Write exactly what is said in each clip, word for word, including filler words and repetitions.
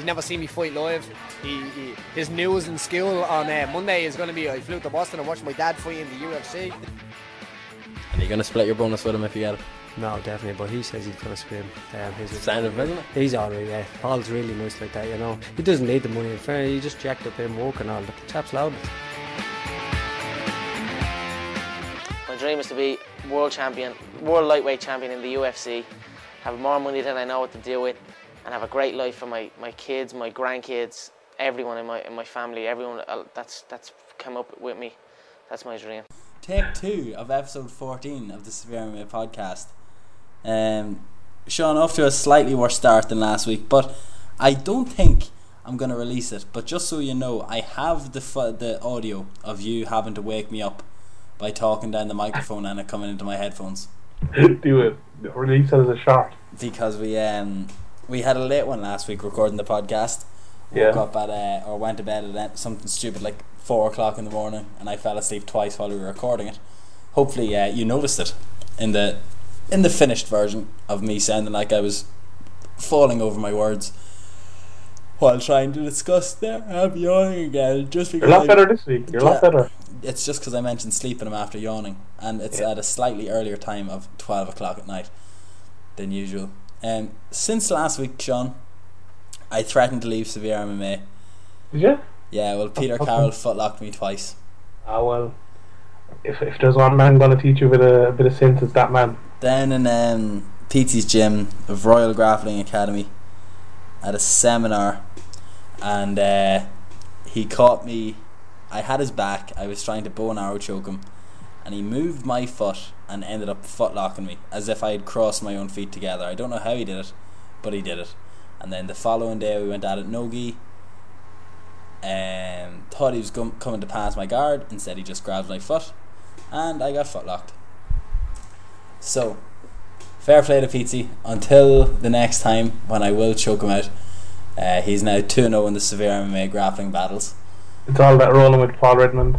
He's never seen me fight live. He, he his news in school on uh, Monday is going to be I flew to Boston and watched my dad fight in the U F C. Are you going to split your bonus with him if you get it? No, definitely, but he says he's going to scream. Um, he's Sound of it? He's alright, yeah. Paul's really nice like that, you know. He doesn't need the money, in fairness. He just jacked up him walking all the chap's loud. My dream is to be world champion, world lightweight champion in the U F C, have more money than I know what to do with, and have a great life for my, my kids, my grandkids, everyone in my in my family, everyone that's that's come up with me. That's my dream. Take two of episode fourteen of the Severe M M A podcast. Um, Sean, off to a slightly worse start than last week, but I don't think I'm going to release it. But just so you know, I have the fu- the audio of you having to wake me up by talking down the microphone and it coming into my headphones. Do it. Release it as a short. Because we um we had a late one last week recording the podcast. Yeah. Woke up at uh, or went to bed at something stupid like four o'clock in the morning, and I fell asleep twice while we were recording it. Hopefully, uh, you noticed it in the in the finished version of me sounding like I was falling over my words while trying to discuss there. I'm yawning again. Just because you're a lot better this week. You're a lot better. It's just because I mentioned sleeping after yawning, and it's yeah. at a slightly earlier time of twelve o'clock at night than usual. Um, since last week, Sean, I threatened to leave Severe M M A. Did you? Yeah, well, Peter okay. Carroll footlocked me twice. Ah, well, if if there's one man going to teach you a bit of, a bit of sense, it's that man. Down in um, P T's gym of Royal Grappling Academy at a seminar, and uh, he caught me. I had his back, I was trying to bow and arrow choke him, and he moved my foot and ended up footlocking me, as if I had crossed my own feet together. I don't know how he did it, but he did it. And then the following day we went at it no-gi. Um, thought he was com- coming to pass my guard. Instead he just grabbed my foot and I got footlocked. So fair play to Pizzi. Until the next time when I will choke him out. uh, He's now two and oh in the Severe M M A grappling battles. It's all about rolling with Paul Redmond.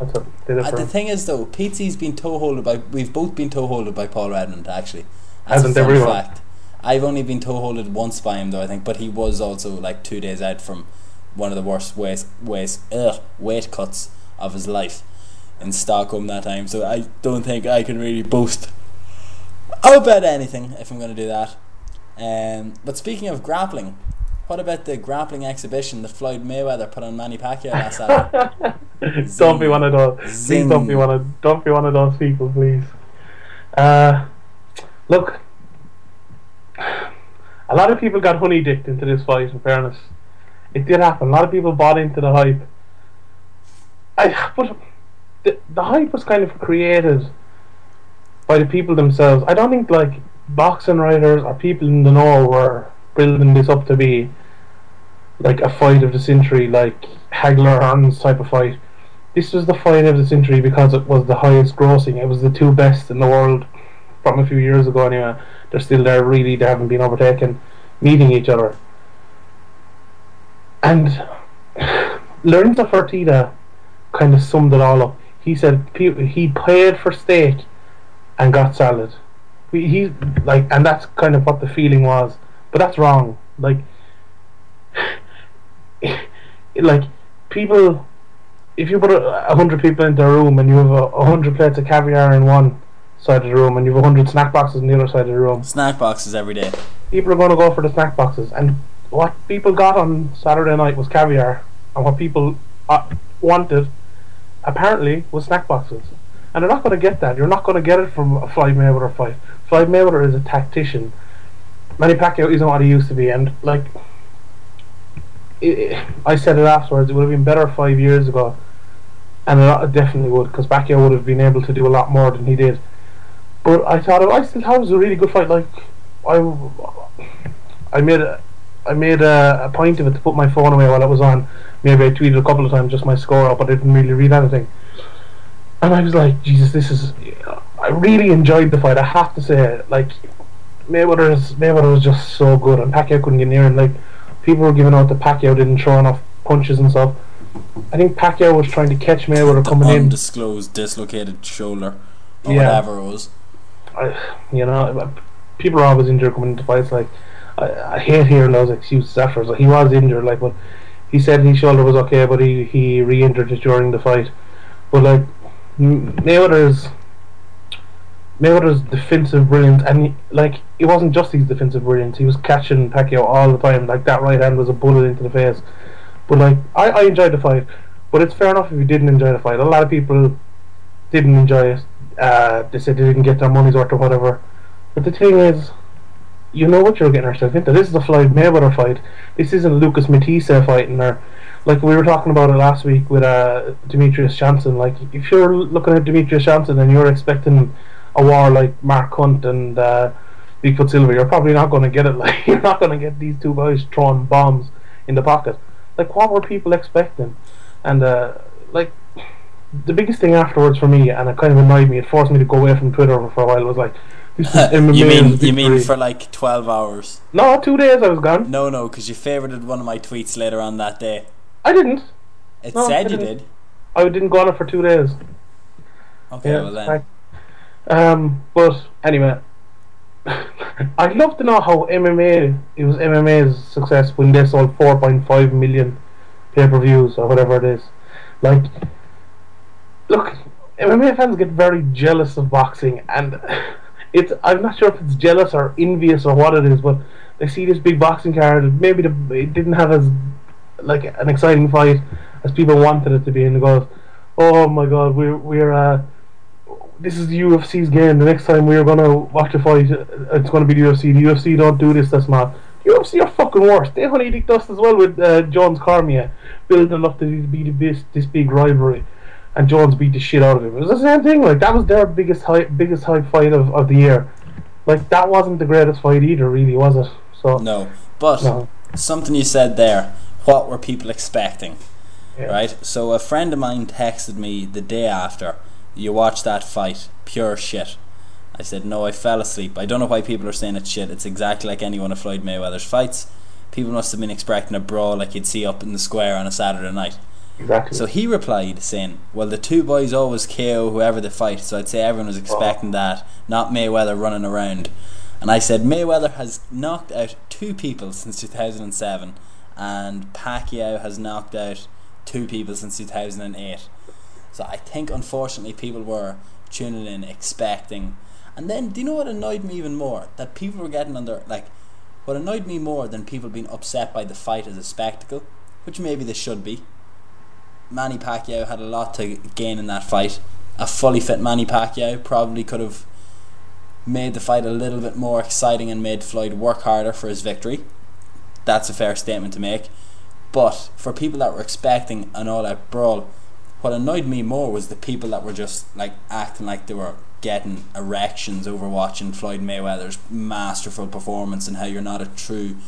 That's what did it uh, for the him. Thing is though, Pizzi's been toe-holded by we've both been toe-holded by Paul Redmond actually. That's Hasn't a fun everyone. fact. I've only been toe-holded once by him though, I think, but he was also like two days out from one of the worst waist, waist, ugh, weight cuts of his life in Stockholm that time, so I don't think I can really boast about anything if I'm going to do that. Um, but speaking of grappling, what about the grappling exhibition that Floyd Mayweather put on Manny Pacquiao last Saturday? Zing, don't be one of those. Zing. Please don't be one of don't be one of those people, please. Uh, look, a lot of people got honey-dicked into this fight. In fairness, it did happen. A lot of people bought into the hype. I, but the, the hype was kind of created by the people themselves. I don't think like boxing writers or people in the know were building this up to be like a fight of the century, like Hagler Hearns type of fight. This was the fight of the century because it was the highest grossing. It was the two best in the world from a few years ago. Anyway, they're still there. Really, they haven't been overtaken, meeting each other. And Lorenzo Fertitta kind of summed it all up. He said he paid for steak and got salad. He like, and that's kind of what the feeling was. But that's wrong. Like, like people, if you put a, a hundred people into a room and you have a, a hundred plates of caviar in one side of the room and you have a hundred snack boxes in the other side of the room. Snack boxes every day. People are going to go for the snack boxes. And what people got on Saturday night was caviar, and what people uh, wanted apparently was snack boxes. And they're not going to get that. You're not going to get it from a Floyd Mayweather fight. Floyd Mayweather is a tactician. Manny Pacquiao isn't what he used to be, and like it, it, I said it afterwards, it would have been better five years ago, and it definitely would, because Pacquiao would have been able to do a lot more than he did. But I thought it, I still thought it was a really good fight. Like I, I made a I made a, a point of it to put my phone away while it was on. Maybe I tweeted a couple of times just my score out, but I didn't really read anything. And I was like, Jesus, this is... I really enjoyed the fight, I have to say. Like, Mayweather is, Mayweather was just so good, and Pacquiao couldn't get near him. Like, people were giving out that Pacquiao didn't throw enough punches and stuff. I think Pacquiao was trying to catch Mayweather the coming in. Undisclosed dislocated shoulder, or yeah. whatever it was. I, you know, people are always injured coming into fights, like... I, I hate hearing those excuses afterwards. He was injured, like, but he said his shoulder was okay, but he, he re-injured it during the fight. But like, Mayweather's Mayweather's defensive brilliance, and he, like, it wasn't just his defensive brilliance. He was catching Pacquiao all the time. Like, that right hand was a bullet into the face. But like, I, I enjoyed the fight. But it's fair enough if you didn't enjoy the fight. A lot of people didn't enjoy it. Uh, they said they didn't get their money's worth or whatever. But the thing is, you know what you're getting yourself into. This is a Floyd Mayweather fight. This isn't Lucas Matisse fighting, or like we were talking about it last week with uh, Demetrius Shanson. Like, if you're looking at Demetrius Shanson and you're expecting a war like Mark Hunt and uh, Bigfoot Silver, you're probably not going to get it. Like, you're not going to get these two guys throwing bombs in the pocket. Like, what were people expecting? And uh, like, the biggest thing afterwards for me, and it kind of annoyed me, it forced me to go away from Twitter for a while, was like, this is M M A. You mean you mean for like twelve hours? No, two days I was gone. No, no, because you favorited one of my tweets later on that day. I didn't. It no, said didn't. You did. I didn't go on it for two days. Okay, yeah, well then. Like, um, but anyway, I'd love to know how M M A, it was M M A's success when they sold four point five million pay-per-views or whatever it is. Like, look, M M A fans get very jealous of boxing, and it's, I'm not sure if it's jealous or envious or what it is, but they see this big boxing card. Maybe the, it didn't have as like an exciting fight as people wanted it to be, and they go, "Oh my God, we're we're uh, this is the U F C's game. The next time we're gonna watch a fight, it's gonna be the U F C. The U F C don't do this. That's not. The U F C are fucking worse. They honey dick dust as well with uh, Jones Cormier building up to be the best, this big rivalry." And Jones beat the shit out of him. It was the same thing. Like, that was their biggest hype, biggest hype fight of, of the year. Like, that wasn't the greatest fight either, really, was it? So no. But no. Something you said there. What were people expecting? Yeah. Right. So a friend of mine texted me the day after. You watched that fight. Pure shit. I said no. I fell asleep. I don't know why people are saying it's shit. It's exactly like any one of Floyd Mayweather's fights. People must have been expecting a brawl like you'd see up in the square on a Saturday night. Exactly. So he replied saying, well, the two boys always K O whoever they fight, so I'd say everyone was expecting oh. that, not Mayweather running around. And I said Mayweather has knocked out two people since two thousand seven, and Pacquiao has knocked out two people since two thousand eight. So I think unfortunately people were tuning in expecting. And then, do you know what annoyed me even more? That people were getting under, like, what annoyed me more than people being upset by the fight as a spectacle, which maybe they should be. Manny Pacquiao had a lot to gain in that fight. A fully fit Manny Pacquiao probably could have made the fight a little bit more exciting and made Floyd work harder for his victory. That's a fair statement to make. But for people that were expecting an all-out brawl, what annoyed me more was the people that were just like acting like they were getting erections over watching Floyd Mayweather's masterful performance, and how you're not a true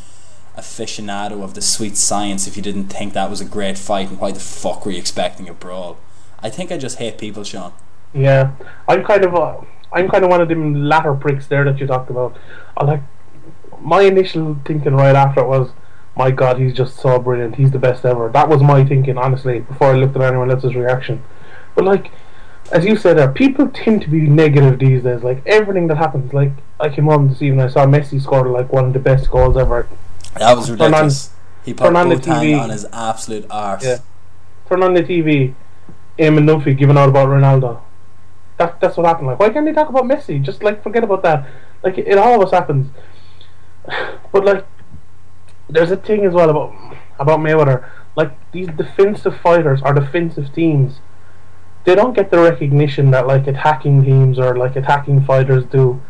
aficionado of the sweet science if you didn't think that was a great fight, and why the fuck were you expecting a brawl? I think I just hate people, Sean. Yeah, I'm kind of uh, I'm kind of one of them latter pricks there that you talked about. I like, my initial thinking right after it was, my God, he's just so brilliant, he's the best ever. That was my thinking, honestly, before I looked at anyone else's reaction. But like, as you said, uh, people tend to be negative these days. Like, everything that happens, like, I came home this evening, I saw Messi score like one of the best goals ever. That was ridiculous. Turn on, he put Boateng on his absolute arse. Yeah. Turn on the T V, Eamon Dunphy giving out about Ronaldo. That, that's what happened. Like, why can't they talk about Messi? Just like, forget about that. Like, it, it always happens. But like, there's a thing as well about about Mayweather. Like, these defensive fighters or defensive teams, they don't get the recognition that like attacking teams or like attacking fighters do.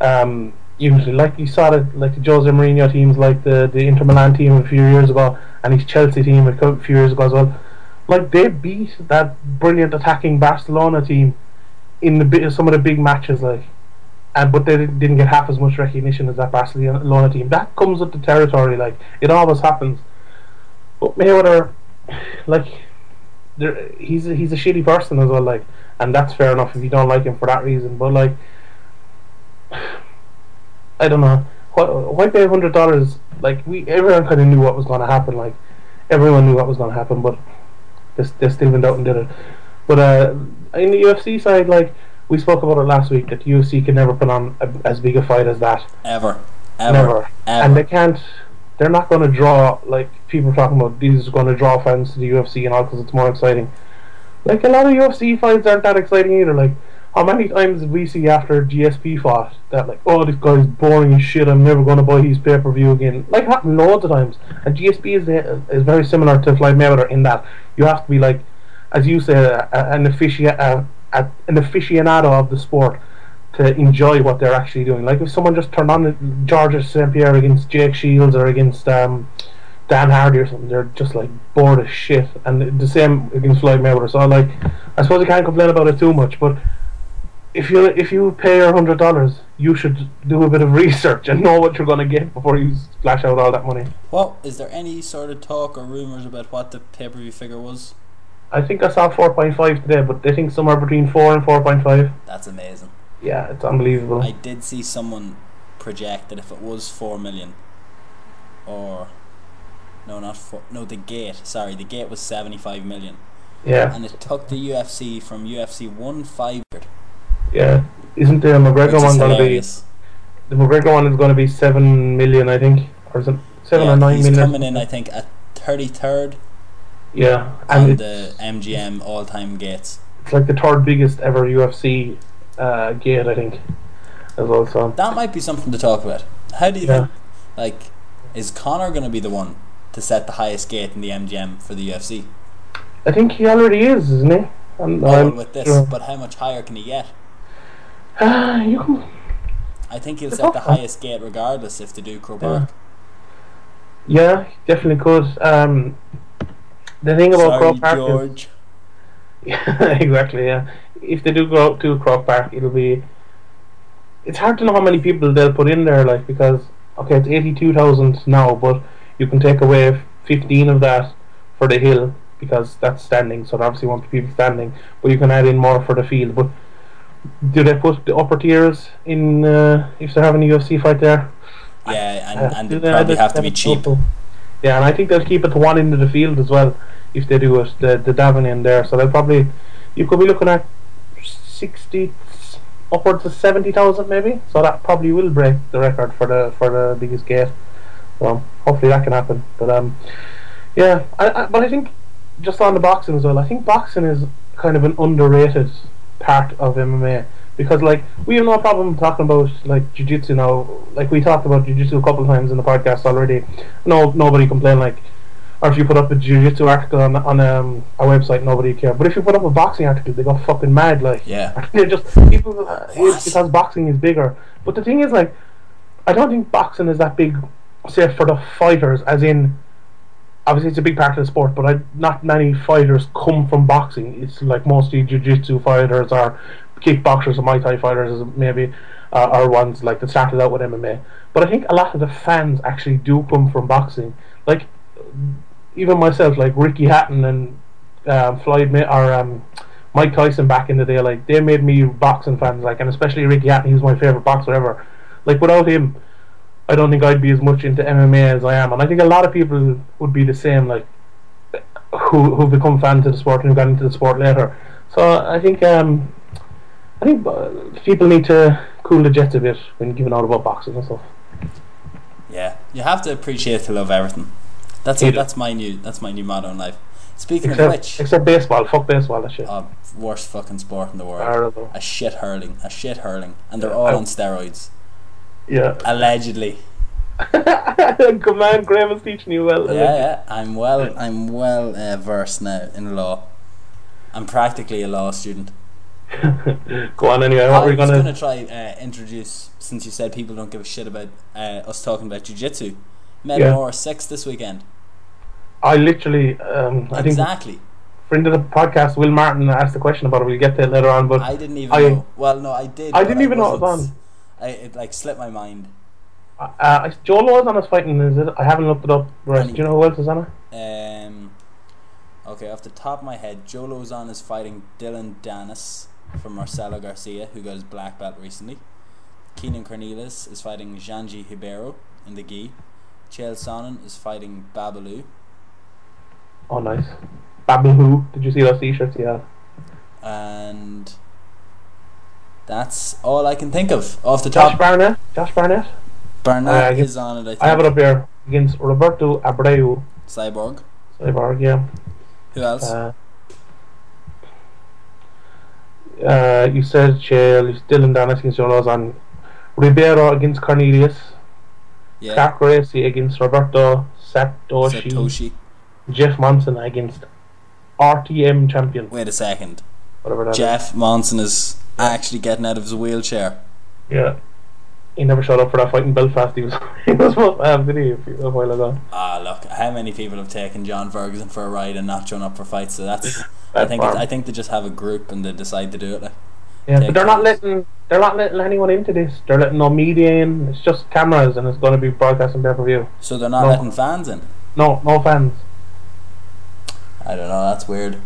Um, Usually, like you saw it, like the Jose Mourinho teams, like the, the Inter Milan team a few years ago, and his Chelsea team a few years ago as well. Like, they beat that brilliant attacking Barcelona team in the some of the big matches, like, and but they didn't get half as much recognition as that Barcelona team. That comes with the territory, like, it always happens. But Mayweather, like, he's a, he's a shitty person as well, like, and that's fair enough if you don't like him for that reason. But like, I don't know. Why pay a hundred dollars? Like, we, everyone kind of knew what was going to happen. Like, everyone knew what was going to happen, but they, they still went out and did it. But uh, in the U F C side, like, we spoke about it last week, that the U F C can never put on a, as big a fight as that. Ever. Ever. Never. Ever. Ever. And they can't, they're not going to draw, like people talking about these are going to draw fans to the U F C and all because it's more exciting. Like a lot of U F C fights aren't that exciting either. Like, how many times did we see after G S P fought that, like, oh, this guy's boring as shit, I'm never going to buy his pay-per-view again? Like, happened loads of times. And G S P is uh, is very similar to Floyd Mayweather in that you have to be, like, as you say, uh, an, offici- uh, uh, an aficionado of the sport to enjoy what they're actually doing. Like, if someone just turned on Georges Saint Pierre against Jake Shields or against um, Dan Hardy or something, they're just like bored as shit. And the same against Floyd Mayweather. So, like, I suppose you can't complain about it too much, but if you if you pay your one hundred dollars, you should do a bit of research and know what you're going to get before you splash out all that money. Well, is there any sort of talk or rumours about what the pay-per-view figure was? I think I saw four point five today, but they think somewhere between four and four point five. That's amazing. Yeah, it's unbelievable. I did see someone project that if it was four million, or no, not four, no, the gate, sorry, the gate was seventy-five million. Yeah. And it took the U F C from U F C one fifty. Yeah. Isn't the McGregor one going to be, the McGregor one is going to be seven million, I think, or is it seven yeah, or nine he's million? He's coming in, I think, at thirty-third. Yeah. And on the M G M all-time gates. It's like the third biggest ever U F C Uh, gate, I think, as well. So that might be something to talk about. How do you yeah. think? Like, is Connor going to be the one to set the highest gate in the M G M for the U F C? I think he already is, isn't he? I'm, no I'm with this, sure. But how much higher can he get? Uh, you can I think he'll set the highest gate regardless if they do Croke Park. Yeah, yeah, he definitely could. Um, the thing about Croke Park, George. Yeah, exactly. Yeah. If they do go out to Croke Park, it'll be, it's hard to know how many people they'll put in there, like, because okay, it's eighty-two thousand now, but you can take away fifteen of that for the hill because that's standing, so they obviously want people standing, but you can add in more for the field. But do they put the upper tiers in uh, if they're having a U F C fight there? Yeah, and, uh, and they probably have to be cheap. People. Yeah, and I think they'll keep it to one end of the field as well if they do it, the, the Davin in there, so they'll probably, you could be looking at sixty upwards of seventy thousand maybe, so that probably will break the record for the for the biggest gate. So hopefully that can happen. But um, yeah, I, I, but I think just on the boxing as well, I think boxing is kind of an underrated part of M M A because, like, we have no problem talking about, like, jiu-jitsu now. Like, we talked about jiu-jitsu a couple of times in the podcast already. No, nobody complained, like. Or if you put up a jiu-jitsu article on on um, a website, nobody cares. But if you put up a boxing article, they go fucking mad. Like, yeah, they're just people. Uh, it's because boxing is bigger. But the thing is, like, I don't think boxing is that big, say, for the fighters. As in, obviously, it's a big part of the sport, but I, not many fighters come from boxing. It's like mostly jiu-jitsu fighters or kickboxers or Muay Thai fighters, maybe, uh, or ones like that started out with M M A. But I think a lot of the fans actually do come from boxing, like. Even myself, like Ricky Hatton and uh, Floyd May- or um, Mike Tyson back in the day, like they made me boxing fans, like, and especially Ricky Hatton, he was my favourite boxer ever. Like, without him, I don't think I'd be as much into M M A as I am, and I think a lot of people would be the same, like, who who've become fans of the sport and who got into the sport later. So I think um, I think people need to cool the jets a bit when giving out about boxing and stuff. Yeah, you have to appreciate to love everything. That's a, that's my new that's my new motto in life. Speaking except, of which, except baseball, fuck baseball, that shit. Oh, worst fucking sport in the world. Terrible. A shit hurling, a shit hurling, and they're all I, on steroids. Yeah. Allegedly. Come on, Graham is teaching you well. Yeah, yeah. I'm well, I'm well uh, versed now in law. I'm practically a law student. Go on anyway. What I were you gonna? I was gonna try uh, introduce, since you said people don't give a shit about uh, us talking about jiu-jitsu. Medmore yeah. six this weekend. I literally, um, I exactly. think friend of the podcast, Will Martin, asked the question about it. We'll get to it later on, but I didn't even I, know. Well, no, I did. I didn't even I know it was on. I, it like slipped my mind. Uh, uh, Joel was on his fighting, is it? I haven't looked it up. Right. He, Do you know who else is on it? Um, okay, off the top of my head, Joel Lozon is fighting Dylan Danis from Marcelo Garcia, who got his black belt recently. Keenan Cornelius is fighting Xande Ribeiro in the gi. Chael Sonnen is fighting Babalu. Oh, nice. Babalu. Did you see those t-shirts? Yeah. And that's all I can think of off the top. Josh Barnett. Josh Barnett. Barnett uh, is on it, I think. I have it up here. Against Roberto Abreu. Cyborg. Cyborg, yeah. Who else? Uh, uh, you said Chael, Dylan Dennis against Jonas, and Ribeiro against Cornelius. Yeah. Scott Gracie against Roberto Satoshi. Satoshi. Jeff Monson against R T M champion. Wait a second. Whatever that Jeff is. Monson is actually getting out of his wheelchair. Yeah. He never showed up for that fight in Belfast. He was he was supposed to have, did he, a while ago? Ah, look, how many people have taken John Ferguson for a ride and not shown up for fights? So that's, that's I think it's, I think they just have a group and they decide to do it. Like, yeah, but they're not letting they're not letting anyone into this. They're letting no media in. It's just cameras, and it's going to be broadcast on pay per view. So they're not no. letting fans in. No, no fans. I don't know. That's weird.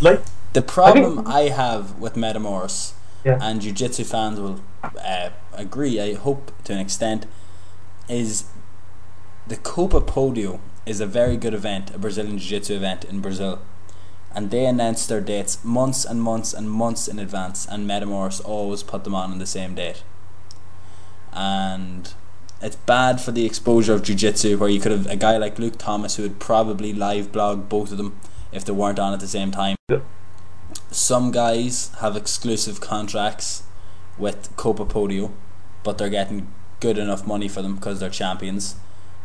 Like the problem I, I have with Metamorphs. Yeah. And jiu-jitsu fans will uh, agree, I hope, to an extent, is the Copa Podio is a very good event, a Brazilian jiu-jitsu event in Brazil, and they announce their dates months and months and months in advance, and Metamorphs always put them on on the same date, and it's bad for the exposure of jiu-jitsu, where you could have a guy like Luke Thomas who would probably live blog both of them if they weren't on at the same time. Yeah. Some guys have exclusive contracts with Copa Podio, but they're getting good enough money for them because they're champions.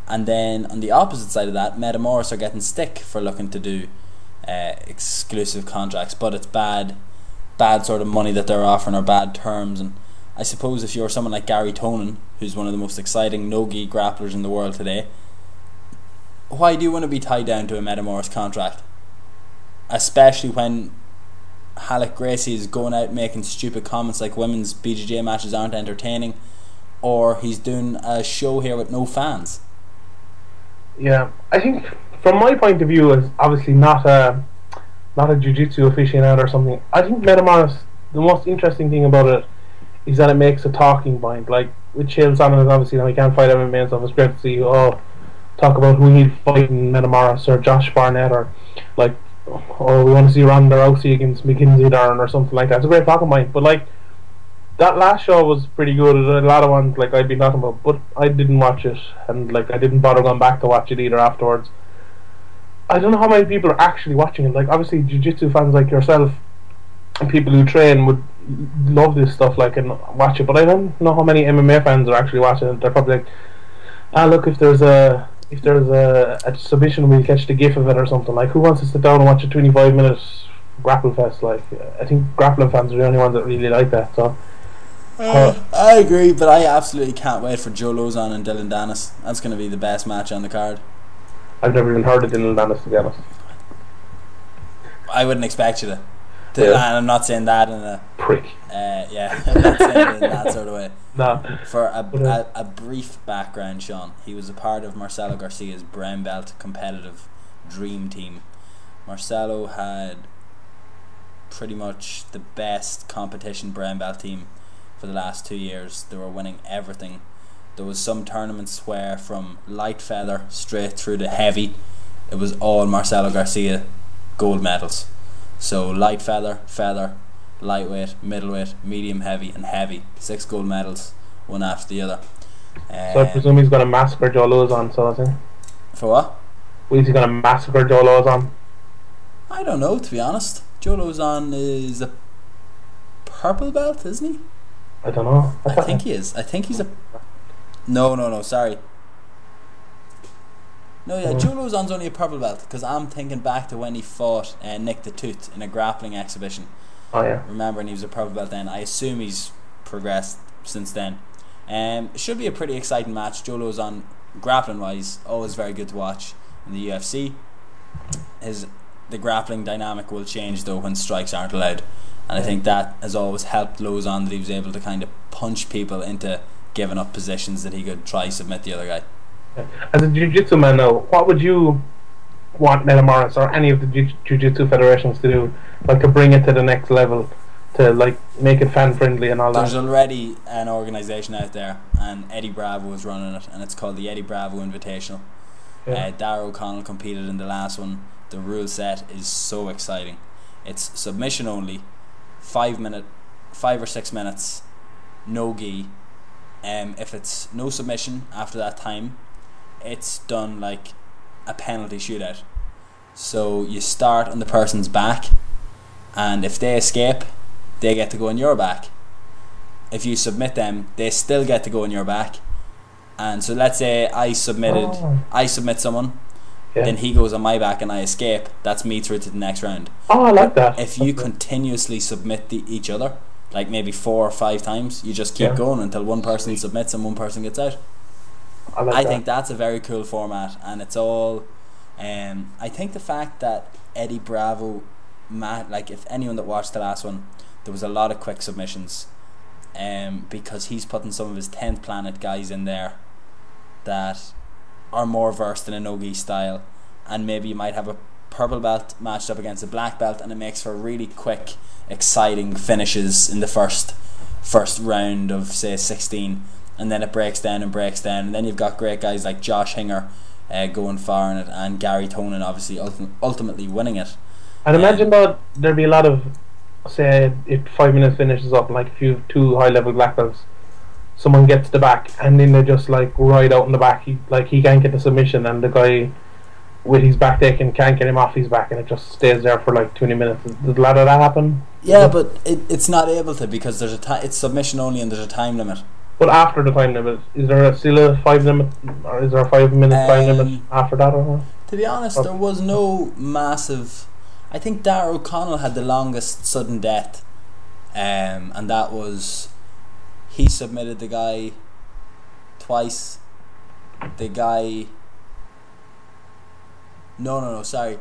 And then on the opposite side of that, Metamorphs are getting stick for looking to do uh, exclusive contracts, but it's bad bad sort of money that they're offering, or bad terms. And I suppose if you're someone like Gary Tonin, who's one of the most exciting no-gi grapplers in the world today, why do you want to be tied down to a Metamorphs contract? Especially when Halleck Gracie is going out making stupid comments like women's B J J matches aren't entertaining, or he's doing a show here with no fans. Yeah, I think from my point of view, as obviously not a not a jiu-jitsu aficionado or something, I think Metamorphs, the most interesting thing about it is that it makes a talking point. Like with Chael Sonnen, obviously now he can't fight M M A and stuff, it's great to see, oh, talk about who he'd fight in Metamorphs, or Josh Barnett, or like, or we want to see Ronda Rousey against McKenzie Darren or something like that. It's a great talking point. But like that last show was pretty good. There's a lot of ones like I'd been talking about, but I didn't watch it, and like I didn't bother going back to watch it either afterwards. I don't know how many people are actually watching it. Like obviously jiu-jitsu fans like yourself and people who train would love this stuff, like, and watch it, but I don't know how many M M A fans are actually watching it. They're probably like, ah, look, if there's a If there's a, a submission, we'll catch the gif of it or something. Like, who wants to sit down and watch a twenty-five minute grapple fest? Like, I think grappling fans are the only ones that really like that. So, uh, uh, I agree, but I absolutely can't wait for Joe Lozon and Dylan Dennis. That's going to be the best match on the card. I've never even heard of Dylan Dennis, to be honest. I wouldn't expect you to. to yeah. And I'm not saying that in a prick. Uh, yeah, I'm not saying it in that sort of way. No. For a, a, a brief background, Sean, he was a part of Marcelo Garcia's brown belt competitive dream team. Marcelo had pretty much the best competition brown belt team for the last two years. They were winning everything. There was some tournaments where from light feather straight through to heavy, it was all Marcelo Garcia gold medals. So light feather, feather, lightweight, middleweight, medium heavy, and heavy. Six gold medals, one after the other. Um, so I presume he's going to massacre Joe Lozon, so I think. For what? Is he going to massacre Joe Lozon? I don't know, to be honest. Joe Lozon is a purple belt, isn't he? I don't know. I, I think he is. I think he's a... No, no, no, sorry. No, yeah, Joe Lozon's only a purple belt, because I'm thinking back to when he fought uh, Nick the Tooth in a grappling exhibition. Oh yeah. Remember, and he was a purple belt then. I assume he's progressed since then. Um, it should be a pretty exciting match. Joe Lozon, grappling-wise, always very good to watch in the U F C. His the grappling dynamic will change though when strikes aren't allowed, and I think that has always helped Lozon, that he was able to kind of punch people into giving up positions that he could try submit the other guy. As a jiu-jitsu man now, what would you want Metamorphs or any of the jiu-jitsu federations to do, like to bring it to the next level, to like make it fan friendly and all that? There's already an organisation out there, and Eddie Bravo is running it, and it's called the Eddie Bravo Invitational. Yeah. uh, Darragh O'Conaill competed in the last one. The rule set is so exciting. It's submission only, five minute, five or six minutes, no gi, Um, if it's no submission after that time, it's done like a penalty shootout. So you start on the person's back, and if they escape, they get to go on your back. If you submit them, they still get to go on your back. And so let's say I submitted, oh. I submit someone, yeah. Then he goes on my back and I escape. That's me through to the next round. Oh, I like that. If you That's continuously good. submit the, each other, like maybe four or five times, you just keep yeah. going until one person submits and one person gets out. I, like I that. think that's a very cool format, and it's all. Um, I think the fact that Eddie Bravo, Matt, like if anyone that watched the last one, there was a lot of quick submissions, um, because he's putting some of his tenth planet guys in there, that are more versed in a no-gi style, and maybe you might have a purple belt matched up against a black belt, and it makes for really quick, exciting finishes in the first first round of say sixteen, and then it breaks down and breaks down, and then you've got great guys like Josh Hinger uh, going far in it, and Gary Tonin obviously ultim- ultimately winning it. I'd um, imagine that there'd be a lot of, say if five minutes finishes up, like if you have two high level black belts, someone gets the back and then they just like ride out in the back, he, like he can't get the submission, and the guy with his back taken can't get him off his back, and it just stays there for like twenty minutes. Does a lot of that happen? Yeah, but it, it's not able to, because there's a ti- it's submission only and there's a time limit. But after the time limit, is there a, still a five limit, or is there a five minute um, time limit after that? Or to be honest, or, there was no massive. I think Darragh O'Conaill had the longest sudden death, um, and that was. He submitted the guy twice. The guy. No, no, no, sorry.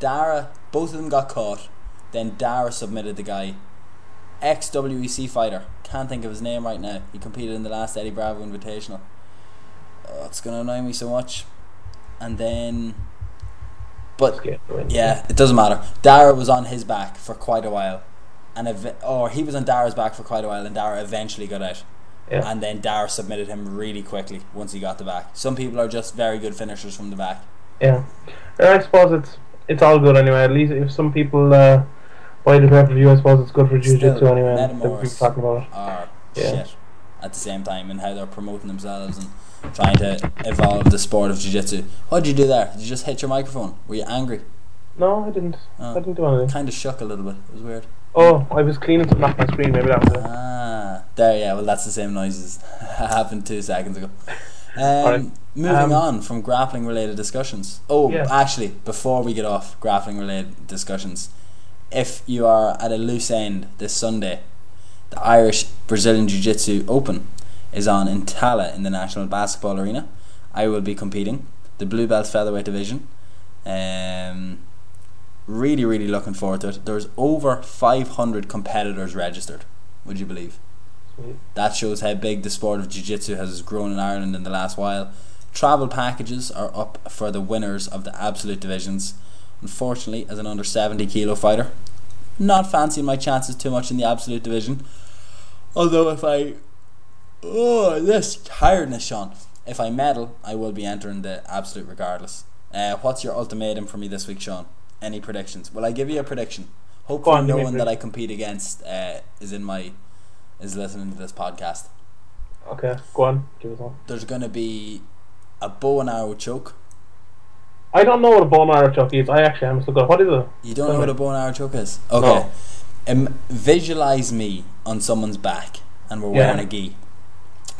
Darragh, both of them got caught. Then Darragh submitted the guy. Ex-W E C fighter. Can't think of his name right now. He competed in the last Eddie Bravo Invitational. Oh, it's going to annoy me so much. And then. But, yeah, it doesn't matter. Darragh was on his back for quite a while. And ev- or he was on Darrah's back for quite a while, and Darragh eventually got out, yeah. And then Darragh submitted him really quickly once he got the back. Some people are just very good finishers from the back. Yeah, I suppose it's it's all good anyway. At least if some people uh, buy the pay-per-view, I suppose it's good for jiu-jitsu anyway. Metamors talking about are yeah. shit at the same time, and how they're promoting themselves and trying to evolve the sport of jiu-jitsu. What did you do there? Did you just hit your microphone? Were you angry? No, I didn't. Oh. I didn't do anything. Kind of shook a little bit. It was weird. Oh, I was cleaning something off my screen. Maybe that was it. Ah, there. Yeah, well, that's the same noise as happened two seconds ago. Um, right. Moving um, on from grappling-related discussions. Oh, yeah. Actually, before we get off grappling-related discussions, if you are at a loose end this Sunday, the Irish Brazilian Jiu-Jitsu Open is on in Tala in the National Basketball Arena. I will be competing the blue belt featherweight division. Um. Really, really looking forward to it. There's over five hundred competitors registered. Would you believe? Sweet. That shows how big the sport of jiu-jitsu has grown in Ireland in the last while. Travel packages are up for the winners of the absolute divisions. Unfortunately, as an under seventy kilo fighter, not fancying my chances too much in the absolute division. Although if I, oh, this tiredness, Sean. If I medal, I will be entering the absolute regardless. Uh, what's your ultimatum for me this week, Sean? Any predictions? Well, I give you a prediction. Hopefully, on, no one that I compete against uh, is in my is listening to this podcast. Okay, go on. Give us one. There's going to be a bow and arrow choke. I don't know what a bow and arrow choke is. I actually haven't looked up. What is it? You don't Tell know me. what a bow and arrow choke is? Okay. No. Um, visualize me on someone's back, and we're yeah. wearing a gi.